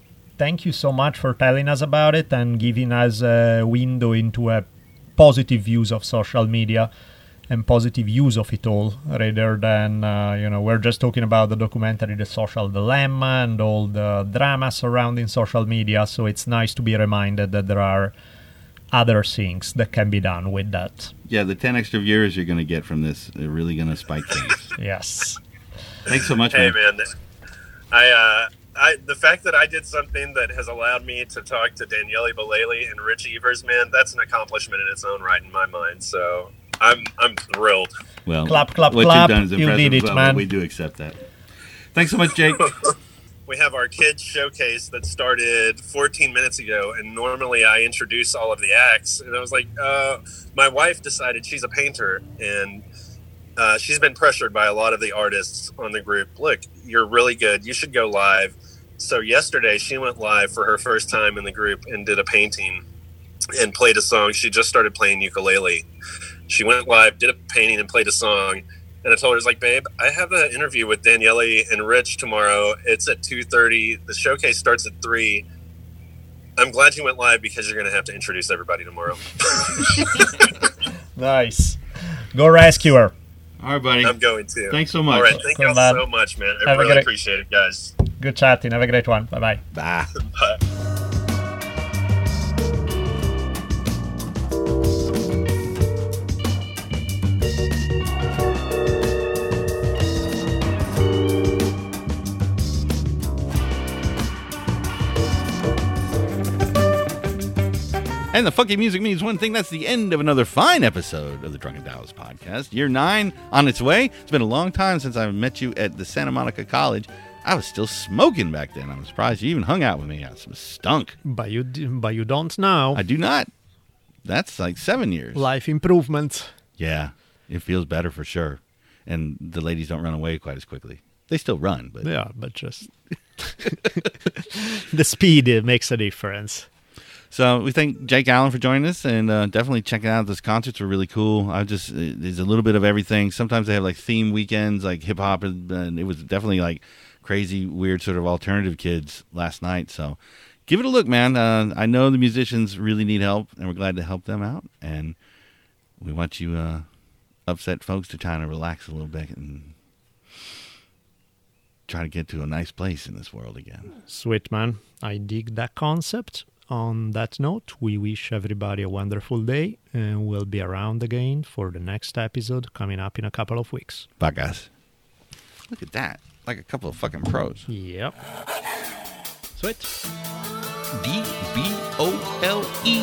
Thank you so much for telling us about it and giving us a window into a positive views of social media and positive use of it all, rather than, we're just talking about the documentary The Social Dilemma and all the drama surrounding social media. So it's nice to be reminded that there are other things that can be done with that. Yeah, the 10 extra viewers you're going to get from this are really going to spike things. Yes. Thanks so much, man. Hey, man. I the fact that I did something that has allowed me to talk to Daniele Bolelli and Rich Evers, man, that's an accomplishment in its own right in my mind. So I'm thrilled. Well, clap, clap, what clap. You've done is impressive. You did it, man. We do accept that. Thanks so much, Jake. We have our kids showcase that started 14 minutes ago, and normally I introduce all of the acts, and I was like, my wife decided she's a painter, and she's been pressured by a lot of the artists on the group. Look, you're really good. You should go live. So yesterday she went live for her first time in the group and did a painting and played a song. She just started playing ukulele. She went live, did a painting, and played a song. And I told her, I was like, babe, I have an interview with Daniele and Rich tomorrow. It's at 2:30. The showcase starts at 3. I'm glad you went live because you're going to have to introduce everybody tomorrow. Nice. Go rescue her. All right, buddy. I'm going to. Thanks so much. All right. Thank you so much, man. I really appreciate it, guys. Good chatting. Have a great one. Bye-bye. Bye. Bye. And the funky music means one thing. That's the end of another fine episode of the Drunken Taoist Podcast. Year 9 on its way. It's been a long time since I met you at the Santa Monica College. I was still smoking back then. I'm surprised you even hung out with me. I stunk. But you don't now. I do not. That's like 7 years. Life improvement. Yeah, it feels better for sure. And the ladies don't run away quite as quickly. They still run, but yeah, but just the speed makes a difference. So we thank Jake Allen for joining us, and definitely checking out those concerts were really cool. There's a little bit of everything. Sometimes they have like theme weekends, like hip hop, and it was definitely like crazy, weird sort of alternative kids last night. So give it a look, man. I know the musicians really need help, and we're glad to help them out. And we want you upset folks to try to relax a little bit and try to get to a nice place in this world again. Sweet, man. I dig that concept. On that note, we wish everybody a wonderful day, and we'll be around again for the next episode coming up in a couple of weeks. Bye, guys. Look at that. Like a couple of fucking pros. Yep. Sweet. DBOLELLI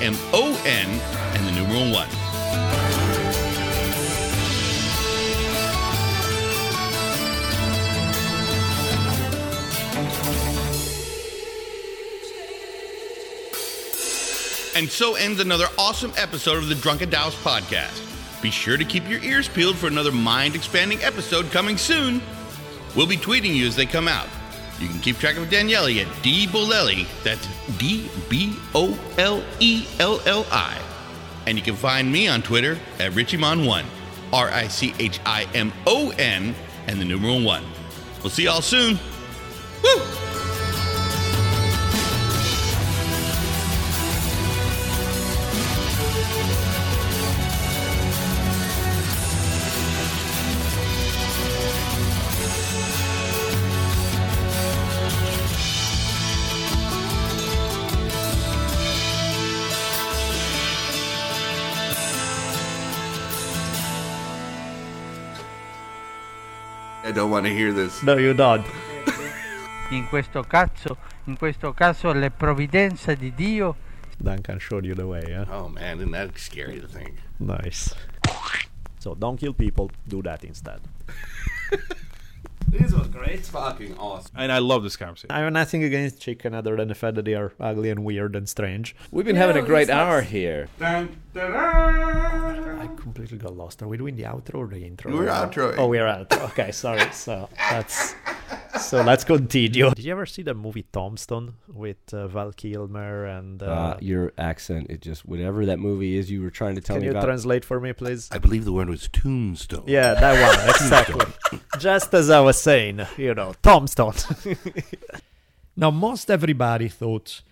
RICHIMON and the numeral 1. And so ends another awesome episode of the Drunken Taoist Podcast. Be sure to keep your ears peeled for another mind-expanding episode coming soon. We'll be tweeting you as they come out. You can keep track of Daniele at DBOLELLI. That's DBOLELLI. And you can find me on Twitter at RichImon1. RICHIMON and the numeral 1. We'll see y'all soon. Woo! I don't want to hear this. No, you don't. In questo caso, la provvidenza di Dio. Duncan showed you the way, yeah? Oh, man, isn't that scary to think? Nice. So don't kill people, do that instead. This was great. Fucking awesome. And I love this conversation. I have nothing against chicken other than the fact that they are ugly and weird and strange. We've been having a great hour here. Dun, dun, dun. I completely got lost. Are we doing the outro or the intro? We're outro. Oh, we're outro. Okay, sorry. So let's continue. Did you ever see the movie Tombstone with Val Kilmer and... your accent, it just... Whatever that movie is you were trying to tell me about... Can you translate for me, please? I believe the word was tombstone. Yeah, that one, exactly. Just as I was saying, you know, Tombstone. Now, most everybody thought...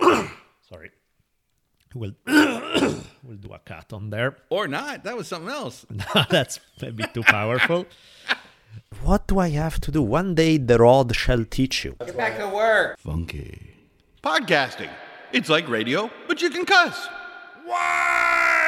Sorry. We'll do a cut on there. Or not, that was something else. No, that's a bit too powerful. What do I have to do? One day the rod shall teach you. Get back to work. Funky. Podcasting. It's like radio, but you can cuss. What?